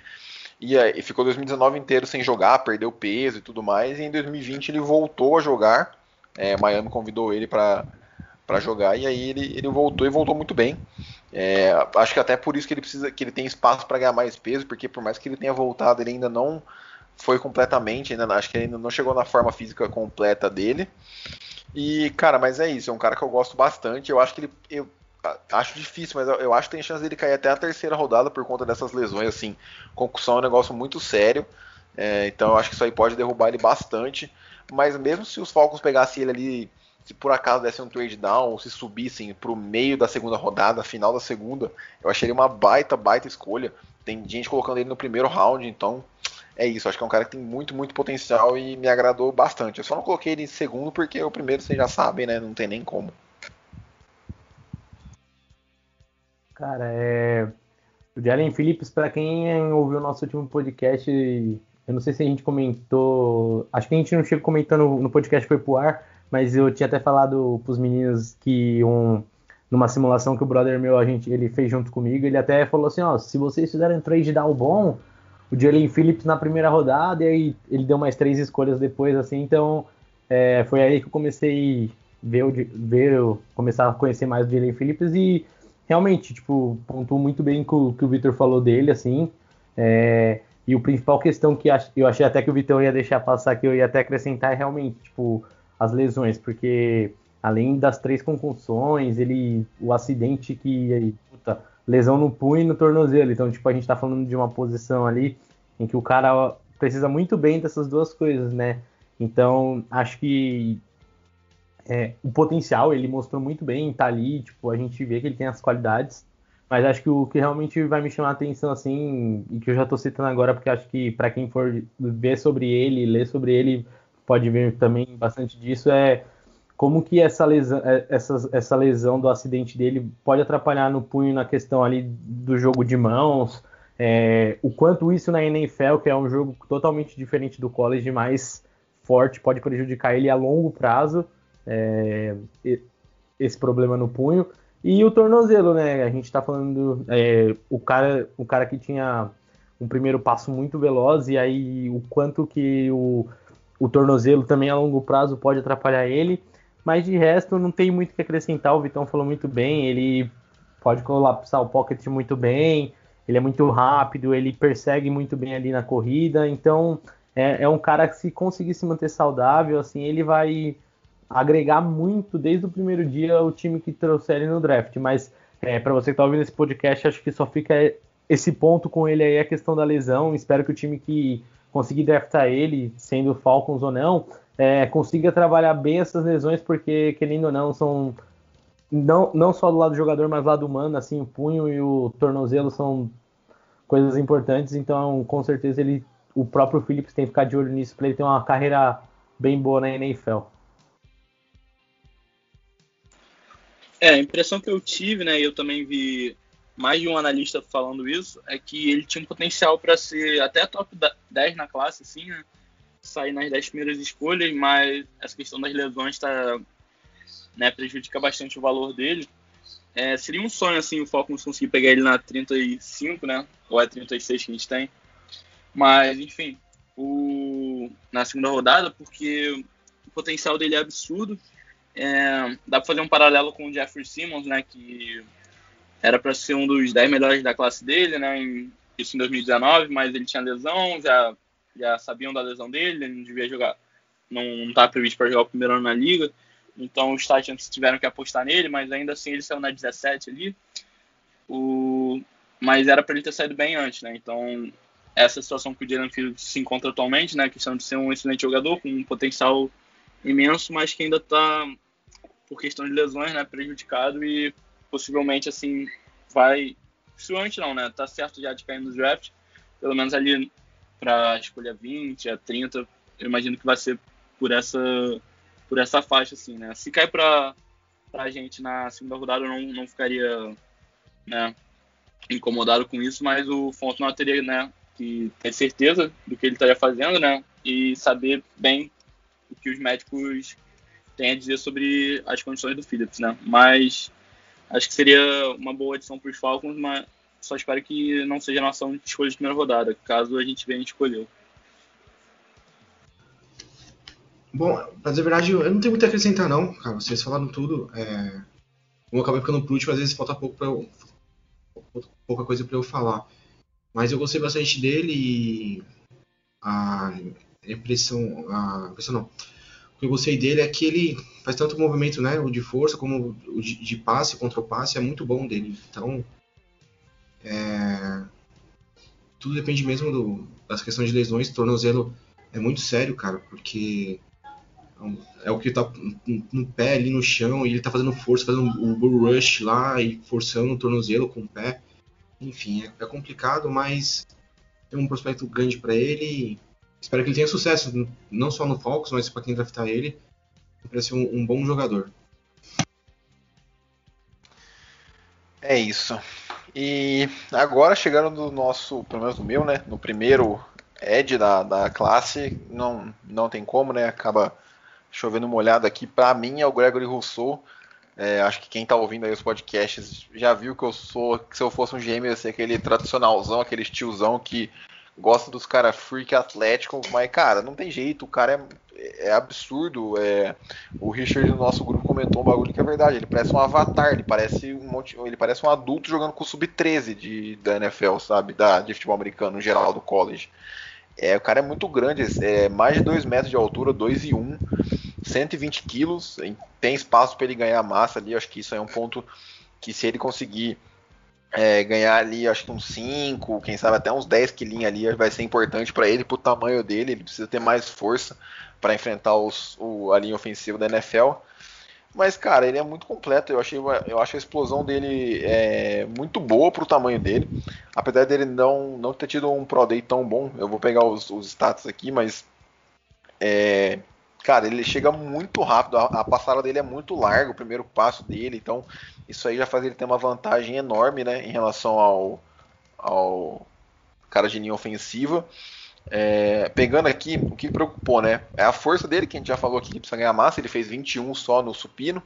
E ficou 2019 inteiro sem jogar, perdeu peso e tudo mais. E em 2020 ele voltou a jogar. Miami convidou ele para jogar, e aí ele voltou, e voltou muito bem. Acho que até por isso que ele tem espaço para ganhar mais peso, porque por mais que ele tenha voltado, ele ainda não foi completamente, acho que ele ainda não chegou na forma física completa dele. E, cara, mas é isso, é um cara que eu gosto bastante. Eu acho que acho difícil, mas eu acho que tem chance dele cair até a 3ª rodada por conta dessas lesões, assim. Concussão é um negócio muito sério, então eu acho que isso aí pode derrubar ele bastante. Mas mesmo se os Falcons pegassem ele ali, se por acaso dessem um trade down, ou se subissem pro meio da 2ª rodada, final da 2ª, eu achei ele uma baita, baita escolha. Tem gente colocando ele no 1º round, então é isso. Acho que é um cara que tem muito, muito potencial e me agradou bastante. Eu só não coloquei ele em 2º porque o 1º vocês já sabem, né? Não tem nem como. Cara, o Jaelan Phillips, pra quem ouviu o nosso último podcast... Eu não sei se a gente comentou... Acho que a gente não chegou comentando no podcast que foi pro ar, mas eu tinha até falado pros meninos que numa simulação que o brother meu, ele fez junto comigo, ele até falou assim, ó, se vocês fizerem trade down bom, o Jaelan Phillips na primeira rodada, e aí ele deu mais 3 escolhas depois, assim, então foi aí que eu comecei a começar a conhecer mais o Jaelan Phillips, e realmente, tipo, pontuou muito bem que o Victor falou dele, assim, e o principal questão que eu achei até que o Vitão ia deixar passar, que eu ia até acrescentar, é realmente, tipo, as lesões, porque além das 3 concussões, o acidente que... lesão no punho e no tornozelo. Então, tipo, a gente tá falando de uma posição ali em que o cara precisa muito bem dessas 2 coisas, né? Então, acho que o potencial, ele mostrou muito bem, tá ali, tipo, a gente vê que ele tem as qualidades, mas acho que o que realmente vai me chamar a atenção, assim, e que eu já tô citando agora, porque acho que pra quem for ver sobre ele, ler sobre ele, pode ver também bastante disso, como que essa lesão do acidente dele pode atrapalhar no punho na questão ali do jogo de mãos, o quanto isso na NFL, que é um jogo totalmente diferente do college, mais forte, pode prejudicar ele a longo prazo, esse problema no punho. E o tornozelo, né? A gente está falando o cara que tinha um primeiro passo muito veloz, e aí o quanto que o tornozelo também a longo prazo pode atrapalhar ele. Mas de resto, não tem muito o que acrescentar. O Vitão falou muito bem, ele pode colapsar o pocket muito bem, ele é muito rápido, ele persegue muito bem ali na corrida. Então, é um cara que, se conseguir se manter saudável, assim, ele vai agregar muito desde o primeiro dia o time que trouxer ele no draft. Mas, para você que está ouvindo esse podcast, acho que só fica esse ponto com ele aí, a questão da lesão. Espero que o time que conseguir draftar ele, sendo Falcons ou não, consiga trabalhar bem essas lesões, porque, querendo ou não, são não só do lado do jogador, mas do lado humano, assim, o punho e o tornozelo são coisas importantes. Então, com certeza, o próprio Phillips tem que ficar de olho nisso para ele ter uma carreira bem boa na NFL. A impressão que eu tive, né, e eu também vi mais de um analista falando isso, é que ele tinha um potencial para ser até top 10 na classe, assim, né? Sair nas 10 primeiras escolhas, mas essa questão das lesões prejudica bastante o valor dele. Seria um sonho, assim, o Falcons conseguir pegar ele na 35, né? Ou 36 que a gente tem. Mas, enfim, na segunda rodada, porque o potencial dele é absurdo. Dá para fazer um paralelo com o Jeffrey Simmons, né? Que era para ser um dos 10 melhores da classe dele, né? Isso em 2019, mas ele tinha lesão, já sabiam da lesão dele, ele não devia jogar, não estava previsto para jogar o primeiro ano na liga, então os Titans tiveram que apostar nele, mas ainda assim ele saiu na 17 ali, mas era para ele ter saído bem antes, né? Então essa situação que o Jaelan Phillips se encontra atualmente, né, a questão de ser um excelente jogador, com um potencial imenso, mas que ainda está, por questão de lesões, né, prejudicado, e possivelmente, assim, possivelmente não, né, tá certo já de cair no draft, pelo menos ali para escolher a 20, a 30, eu imagino que vai ser por essa faixa, assim, né? Se cair pra gente na segunda rodada, eu não ficaria, né, incomodado com isso, mas o Fontenot teria, né, que ter certeza do que ele estaria fazendo, né, e saber bem o que os médicos têm a dizer sobre as condições do Phillips, né? Mas acho que seria uma boa adição para os Falcons, mas só espero que não seja nossa única escolha de primeira rodada, caso a gente venha escolher. Bom, mas na verdade eu não tenho muito a acrescentar não, cara, vocês falaram tudo. Eu acabei ficando por último, às vezes falta pouca coisa para eu falar. Mas eu gostei bastante dele e o que eu gostei dele é que ele faz tanto movimento, né, o de força como o de passe, contra-passe, é muito bom dele, então... Tudo depende mesmo das questões de lesões. Tornozelo é muito sério, cara, porque é o que tá no pé ali no chão, e ele tá fazendo força, fazendo o bull rush lá e forçando o tornozelo com o pé. Enfim, é complicado, mas é um prospecto grande pra ele. Espero que ele tenha sucesso, não só no Falcons, mas pra quem draftar ele. Parece um bom jogador. É isso. E agora, chegando no nosso, pelo menos no meu, né, no primeiro edge da classe, não tem como, né, acaba chovendo molhado aqui. Para mim é o Gregory Rousseau. Acho que quem tá ouvindo aí os podcasts já viu que eu sou, que se eu fosse um GM, eu ia ser aquele tradicionalzão, aquele tiozão que gosta dos caras freak atléticos, mas, cara, não tem jeito, o cara é absurdo. O Richard do nosso grupo comentou um bagulho que é verdade, ele parece um avatar, ele parece um adulto jogando com o sub-13 da NFL, sabe, de futebol americano no geral, do college. O cara é muito grande, mais de 2 metros de altura, 2,1, 120 quilos, tem espaço para ele ganhar massa ali, acho que isso aí é um ponto que se ele conseguir ganhar ali, acho que uns 5, quem sabe até uns 10 quilinhos ali, vai ser importante para ele, pro tamanho dele, ele precisa ter mais força para enfrentar a linha ofensiva da NFL, mas cara, ele é muito completo, eu acho a explosão dele muito boa pro tamanho dele, apesar dele não ter tido um Pro Day tão bom, eu vou pegar os status aqui, mas cara, ele chega muito rápido, a passada dele é muito larga, o primeiro passo dele, então isso aí já faz ele ter uma vantagem enorme, né, em relação ao cara de linha ofensiva. Pegando aqui, o que preocupou, né, é a força dele, que a gente já falou aqui, que precisa ganhar massa, ele fez 21 só no supino,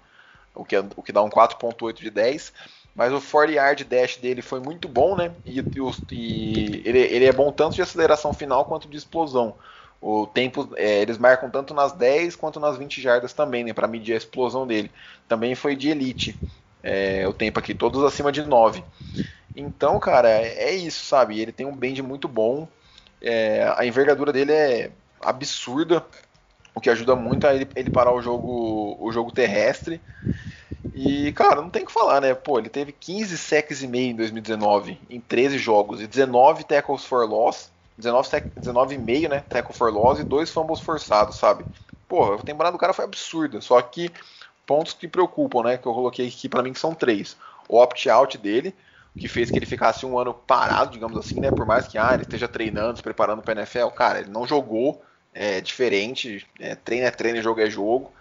o que dá um 4.8 de 10, mas o 40-yard dash dele foi muito bom, né, ele é bom tanto de aceleração final quanto de explosão. O tempo, eles marcam tanto nas 10 quanto nas 20 jardas também, né, para medir a explosão dele. Também foi de elite, o tempo aqui, todos acima de 9. Então, cara, é isso, sabe? Ele tem um bend muito bom, a envergadura dele é absurda, o que ajuda muito a ele parar o jogo terrestre. E, cara, não tem o que falar, né? Pô, ele teve 15 sacks e meio em 2019, em 13 jogos, e 19 tackles for loss, 19,5, né, tackle for loss e 2 fumbles forçados, sabe? Porra, a temporada do cara foi absurda, só que pontos que preocupam, né, que eu coloquei aqui pra mim, que são 3. O opt-out dele, que fez que ele ficasse um ano parado, digamos assim, né, por mais que ele esteja treinando, se preparando pra NFL, cara, ele não jogou, diferente, treino é treino, jogo é jogo.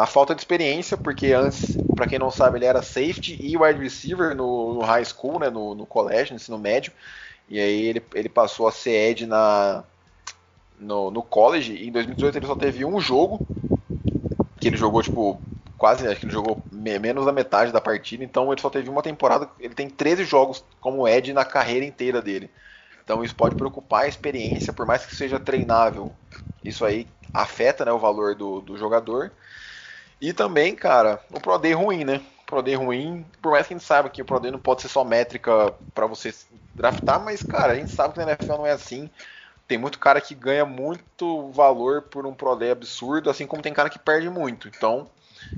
A falta de experiência, porque antes, pra quem não sabe, ele era safety e wide receiver no high school, né, no colégio, no ensino médio. E aí ele passou a ser edge no college, e em 2018 ele só teve um jogo, que ele jogou, tipo, quase, acho que ele jogou menos da metade da partida, então ele só teve uma temporada, ele tem 13 jogos como edge na carreira inteira dele. Então isso pode preocupar a experiência, por mais que seja treinável, isso aí afeta, né, o valor do jogador. E também, cara, o Pro Day ruim, né? Pro Day ruim, por mais que a gente saiba que o Pro Day não pode ser só métrica para você draftar, mas, cara, a gente sabe que na NFL não é assim. Tem muito cara que ganha muito valor por um Pro Day absurdo, assim como tem cara que perde muito. Então,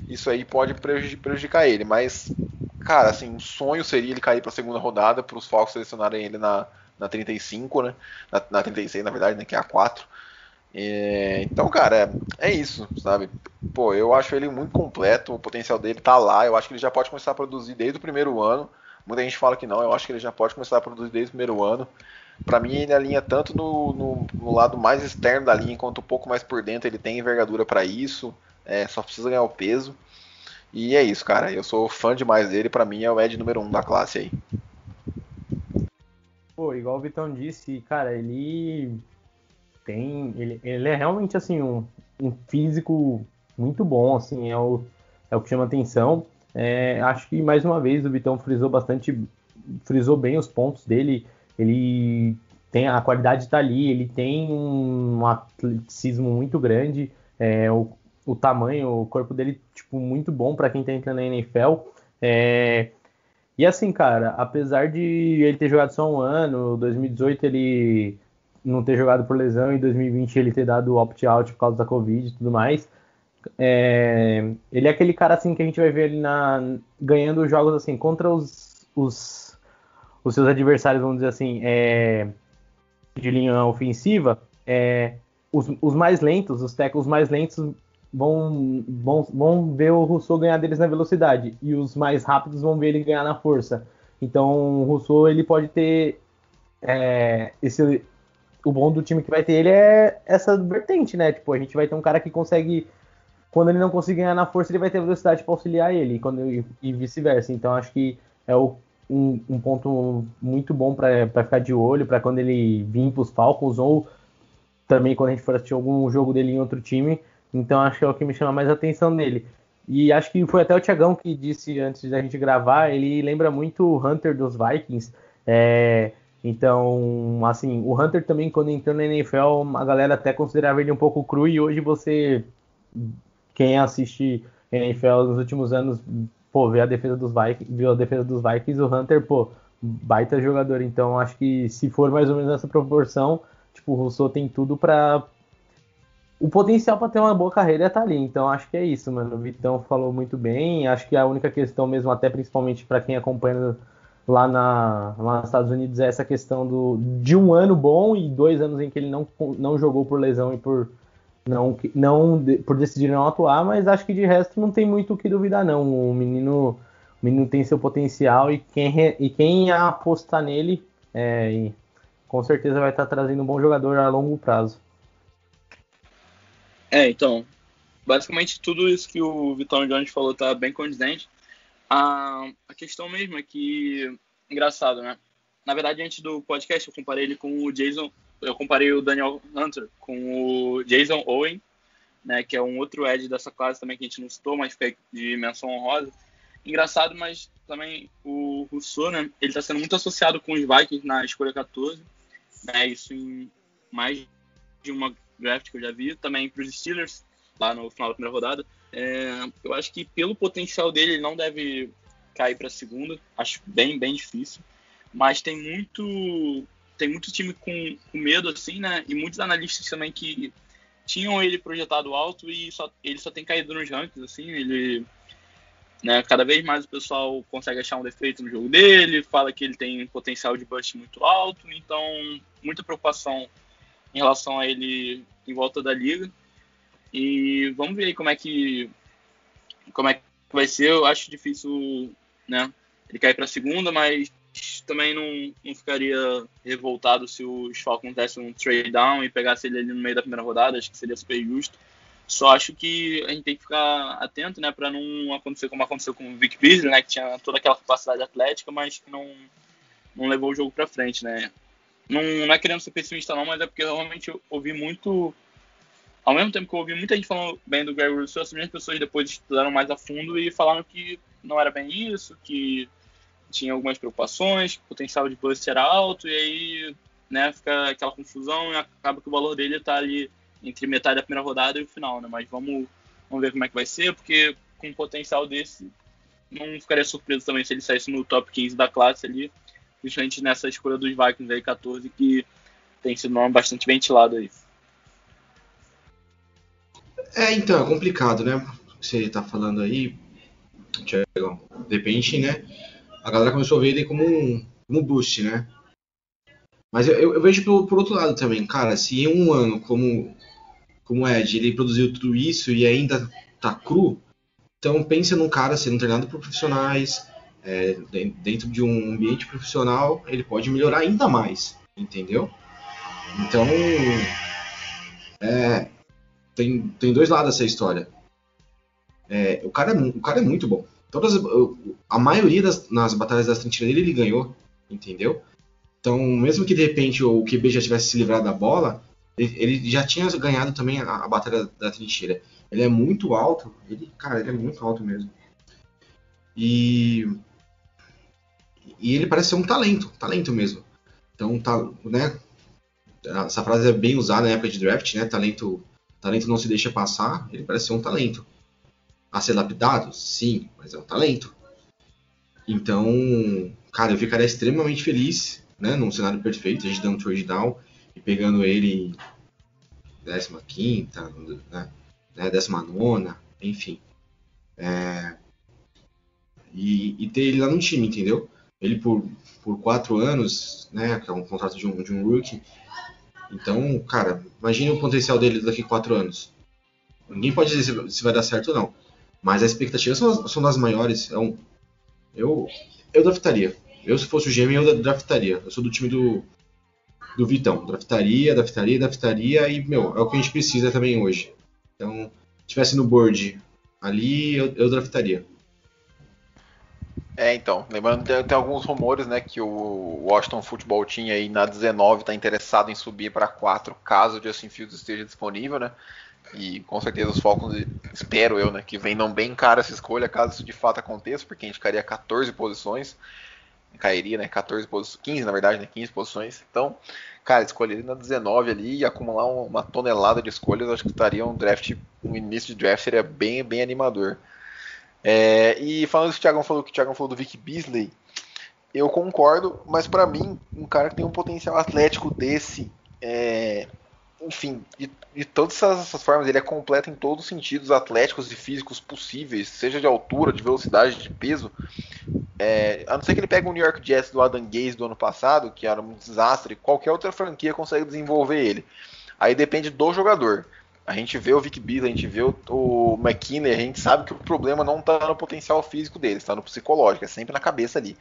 isso aí pode prejudicar ele. Mas, cara, assim, um sonho seria ele cair para a segunda rodada, para os Falcons selecionarem ele na 35, né? Na 36, na verdade, né? Que é a 4. Então, cara, é isso, sabe? Pô, eu acho ele muito completo, o potencial dele tá lá, eu acho que ele já pode começar a produzir desde o primeiro ano. Muita gente fala que não, eu acho que ele já pode começar a produzir desde o primeiro ano. Pra mim, ele alinha tanto no lado mais externo da linha, enquanto um pouco mais por dentro, ele tem envergadura pra isso, só precisa ganhar o peso. E é isso, cara, eu sou fã demais dele, pra mim é o edge número 1 da classe aí. Pô, igual o Vitão disse, cara, ele é realmente assim um físico muito bom, assim, é o que chama atenção. Acho que mais uma vez o Vitão frisou bem os pontos dele. Ele tem a qualidade, tá ali, ele tem um atleticismo muito grande, o tamanho, o corpo dele, tipo, muito bom para quem tá entrando na NFL. E assim, cara, apesar de ele ter jogado só um ano, 2018 ele não ter jogado por lesão, em 2020 ele ter dado opt-out por causa da Covid e tudo mais, ele é aquele cara assim que a gente vai ver ele ganhando jogos assim contra os seus adversários, vamos dizer assim, de linha ofensiva, os mais lentos, os tackles mais lentos vão ver o Rousseau ganhar deles na velocidade, e os mais rápidos vão ver ele ganhar na força. Então o Rousseau, ele pode ter o bom do time que vai ter ele é essa vertente, né? Tipo, a gente vai ter um cara que consegue, quando ele não conseguir ganhar na força, ele vai ter velocidade para auxiliar ele, e vice-versa. Então, acho que é um ponto muito bom para ficar de olho, para quando ele vir para os Falcons, ou também quando a gente for assistir algum jogo dele em outro time. Então, acho que é o que me chama mais a atenção nele. E acho que foi até o Thiagão que disse antes da gente gravar, ele lembra muito o Hunter dos Vikings, Então, assim, o Hunter também, quando entrou na NFL, a galera até considerava ele um pouco cru, e hoje você, quem assiste NFL nos últimos anos, pô, vê a defesa dos Vikings, viu a defesa dos Vikings, o Hunter, pô, baita jogador. Então, acho que se for mais ou menos nessa proporção, tipo, o Rousseau tem tudo pra... O potencial pra ter uma boa carreira tá ali. Então, acho que é isso, mano. O Vitão falou muito bem. Acho que a única questão mesmo, até principalmente pra quem acompanha... Lá nos Estados Unidos é essa questão de um ano bom e 2 anos em que ele não jogou por lesão e por decidir não atuar, mas acho que de resto não tem muito o que duvidar, não. O menino tem seu potencial, e quem apostar nele com certeza vai estar trazendo um bom jogador a longo prazo. Então, basicamente tudo isso que o Vitor Jones falou tá bem condizente. A questão mesmo é que, engraçado, né? Na verdade, antes do podcast, eu comparei ele com o Jason. Eu comparei o Danielle Hunter com o Jason Owen, né? Que é um outro edge dessa classe também, que a gente não citou, mas fica de menção honrosa. Engraçado, mas também o Rousseau, né? Ele tá sendo muito associado com os Vikings na escolha 14, né? Isso em mais de uma draft que eu já vi. Também para os Steelers, lá no final da primeira rodada. Eu acho que pelo potencial dele, ele não deve cair para a segunda. Acho bem, bem difícil. Mas tem muito time com medo, assim, né? E muitos analistas também que tinham ele projetado alto e ele só tem caído nos rankings, assim. Ele, né, cada vez mais o pessoal consegue achar um defeito no jogo dele, fala que ele tem um potencial de bust muito alto. Então, muita preocupação em relação a ele em volta da liga. E vamos ver aí como é que vai ser. Eu acho difícil, né, ele cair para a segunda, mas também não ficaria revoltado se os Falcons dessem um trade down e pegasse ele ali no meio da primeira rodada. Acho que seria super justo. Só acho que a gente tem que ficar atento, né, para não acontecer como aconteceu com o Vic Beasley, né, que tinha toda aquela capacidade atlética, mas que não levou o jogo para frente, né. Não é querendo ser pessimista não, mas é porque eu realmente ouvi muito... Ao mesmo tempo que eu ouvi muita gente falando bem do Gregory Rousseau, as mesmas pessoas depois estudaram mais a fundo e falaram que não era bem isso, que tinha algumas preocupações, que o potencial de bust era alto, e aí, né, fica aquela confusão e acaba que o valor dele está ali entre metade da primeira rodada e o final, né? Mas vamos ver como é que vai ser, porque com um potencial desse, não ficaria surpreso também se ele saísse no top 15 da classe ali, principalmente nessa escolha dos Vikings aí, 14, que tem sido um nome bastante ventilado aí. Então, é complicado, né? O que você tá falando aí, Thiago, de repente, né? A galera começou a ver ele como um boost, né? Mas eu vejo por outro lado também, cara, se em um ano como Ed, ele produziu tudo isso e ainda tá cru, então pensa num cara sendo treinado por profissionais, dentro de um ambiente profissional, ele pode melhorar ainda mais, entendeu? Então, Tem dois lados dessa história. O cara é muito bom. A maioria nas batalhas das trincheiras dele, ele ganhou, entendeu? Então, mesmo que de repente o QB já tivesse se livrado da bola, ele já tinha ganhado também a batalha da trincheira. Ele é muito alto. Ele é muito alto mesmo. E ele parece ser um talento mesmo. Então, tá, né? Essa frase é bem usada na época de draft, né? Talento não se deixa passar, ele parece ser um talento. A ser lapidado? Sim, mas é um talento. Então, cara, eu ficaria extremamente feliz, né, num cenário perfeito, a gente dando um trade down e pegando ele 15ª, né, 19ª, enfim. E ter ele lá no time, entendeu? Ele por 4 anos, né, que é um contrato de um rookie. Então, cara, imagine o potencial dele daqui a 4 anos. Ninguém pode dizer se vai dar certo ou não. Mas as expectativas são das maiores. Então, eu draftaria. Eu, se fosse o GM, eu draftaria. Eu sou do time do Vitão. Draftaria. E, meu, é o que a gente precisa também hoje. Então, se tivesse no board ali, eu draftaria. Então, lembrando que tem alguns rumores, né, que o Washington Football Team aí na 19 está interessado em subir para 4 caso o Justin Fields esteja disponível, né, e com certeza os Falcons, espero eu, né, que vendam bem cara essa escolha caso isso de fato aconteça, porque a gente ficaria 14 posições, cairia, né? 14 posições, 15 na verdade, né? 15 posições. Então, cara, escolher na 19 ali e acumular uma tonelada de escolhas, acho que estaria um início de draft seria bem, bem animador. E falando isso que o Thiago falou do Vic Beasley, eu concordo, mas para mim, um cara que tem um potencial atlético desse, enfim, de todas essas formas, ele é completo em todos os sentidos atléticos e físicos possíveis, seja de altura, de velocidade, de peso. A não ser que ele pegue o New York Jets do Adam Gase do ano passado, que era um desastre, qualquer outra franquia consegue desenvolver ele. Aí depende do jogador. A gente vê o Vic Beasley, a gente vê o McKinney, a gente sabe que o problema não está no potencial físico dele, está no psicológico, é sempre na cabeça ali.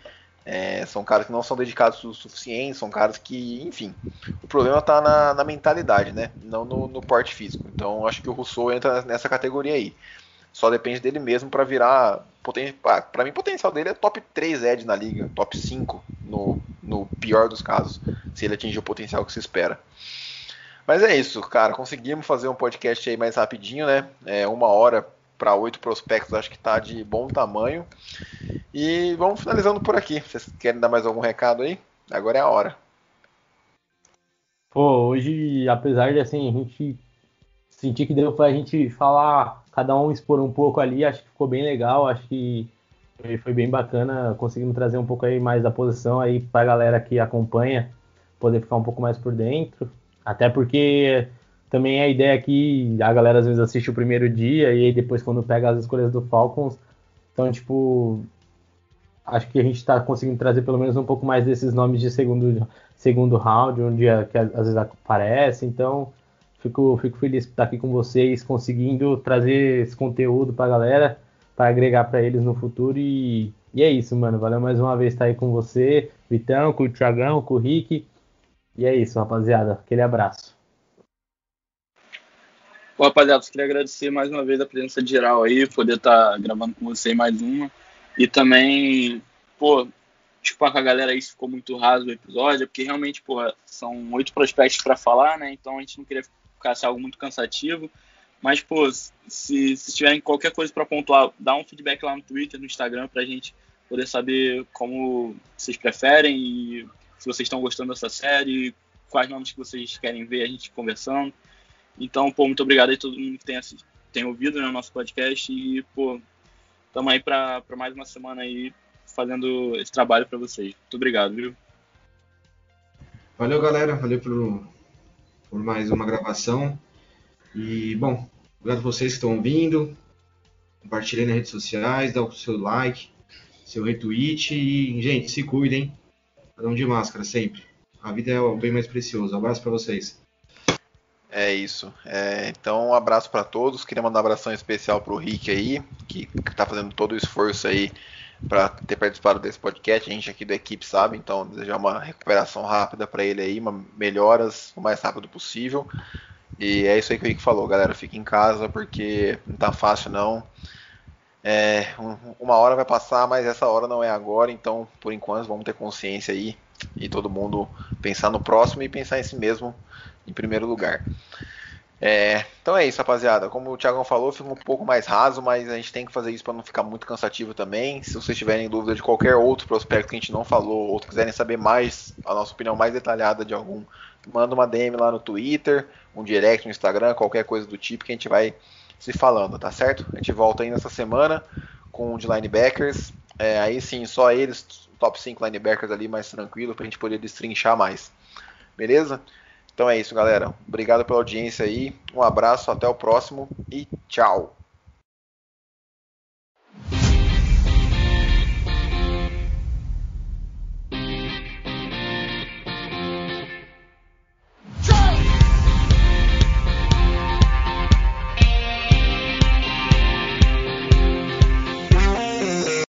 São caras que não são dedicados o suficiente, são caras que, enfim, o problema está na mentalidade, né? Não no porte físico. Então acho que o Rousseau entra nessa categoria aí. Só depende dele mesmo para virar. Para mim, o potencial dele é top 3 edge na liga, top 5 no pior dos casos, se ele atingir o potencial que se espera. Mas é isso, cara. Conseguimos fazer um podcast aí mais rapidinho, né? 1 hora. Para 8 prospectos, acho que está de bom tamanho. E vamos finalizando por aqui. Vocês querem dar mais algum recado aí? Agora é a hora. Pô, hoje, apesar de assim, a gente sentir que deu para a gente falar, cada um expor um pouco ali, acho que ficou bem legal, acho que foi bem bacana, conseguimos trazer um pouco aí mais da posição aí para a galera que acompanha, poder ficar um pouco mais por dentro. Até porque também a ideia é que a galera às vezes assiste o primeiro dia e aí depois quando pega as escolhas do Falcons. Então, tipo, acho que a gente tá conseguindo trazer pelo menos um pouco mais desses nomes de segundo round, onde que às vezes aparece. Então, fico feliz por estar aqui com vocês, conseguindo trazer esse conteúdo pra galera, para agregar para eles no futuro. E é isso, mano. Valeu mais uma vez estar aí com você, Vitão, com o Thiagão, com o Rick. E é isso, rapaziada. Aquele abraço. Bom, rapaziada, eu queria agradecer mais uma vez a presença geral aí, poder estar gravando com você mais uma. E também, pô, desculpa com a galera aí se ficou muito raso o episódio, porque realmente, pô, são 8 prospectos para falar, né? Então a gente não queria ficar algo muito cansativo. Mas, pô, se tiverem qualquer coisa para pontuar, dá um feedback lá no Twitter, no Instagram, pra gente poder saber como vocês preferem e se vocês estão gostando dessa série, quais nomes que vocês querem ver a gente conversando. Então, pô, muito obrigado aí a todo mundo que tem ouvido, né, o nosso podcast e, pô, estamos aí para mais uma semana aí fazendo esse trabalho para vocês. Muito obrigado, viu? Valeu, galera. Valeu por mais uma gravação. E, bom, obrigado a vocês que estão ouvindo. Compartilhem nas redes sociais, dá o seu like, seu retweet e, gente, se cuidem. Andam de máscara sempre. A vida é o bem mais precioso. Um abraço para vocês. É isso. Então, um abraço para todos. Queria mandar um abração especial pro Rick aí, que tá fazendo todo o esforço aí para ter participado desse podcast. A gente aqui da equipe sabe, então desejar uma recuperação rápida para ele aí, melhoras o mais rápido possível. E é isso aí que o Rick falou, galera. Fica em casa porque não tá fácil não. 1 hora vai passar, mas essa hora não é agora. Então, por enquanto, vamos ter consciência aí e todo mundo pensar no próximo e pensar em si mesmo em primeiro lugar. Então é isso, rapaziada. Como o Thiagão falou, fica um pouco mais raso, mas a gente tem que fazer isso para não ficar muito cansativo também. Se vocês tiverem dúvida de qualquer outro prospecto que a gente não falou, ou quiserem saber mais, a nossa opinião mais detalhada de algum, manda uma DM lá no Twitter, um direct no Instagram, qualquer coisa do tipo que a gente vai se falando, tá certo? A gente volta aí nessa semana com o de linebackers. Aí sim, só eles, top 5 linebackers ali mais tranquilo, pra gente poder destrinchar mais. Beleza? Então é isso, galera. Obrigado pela audiência aí. Um abraço, até o próximo e tchau.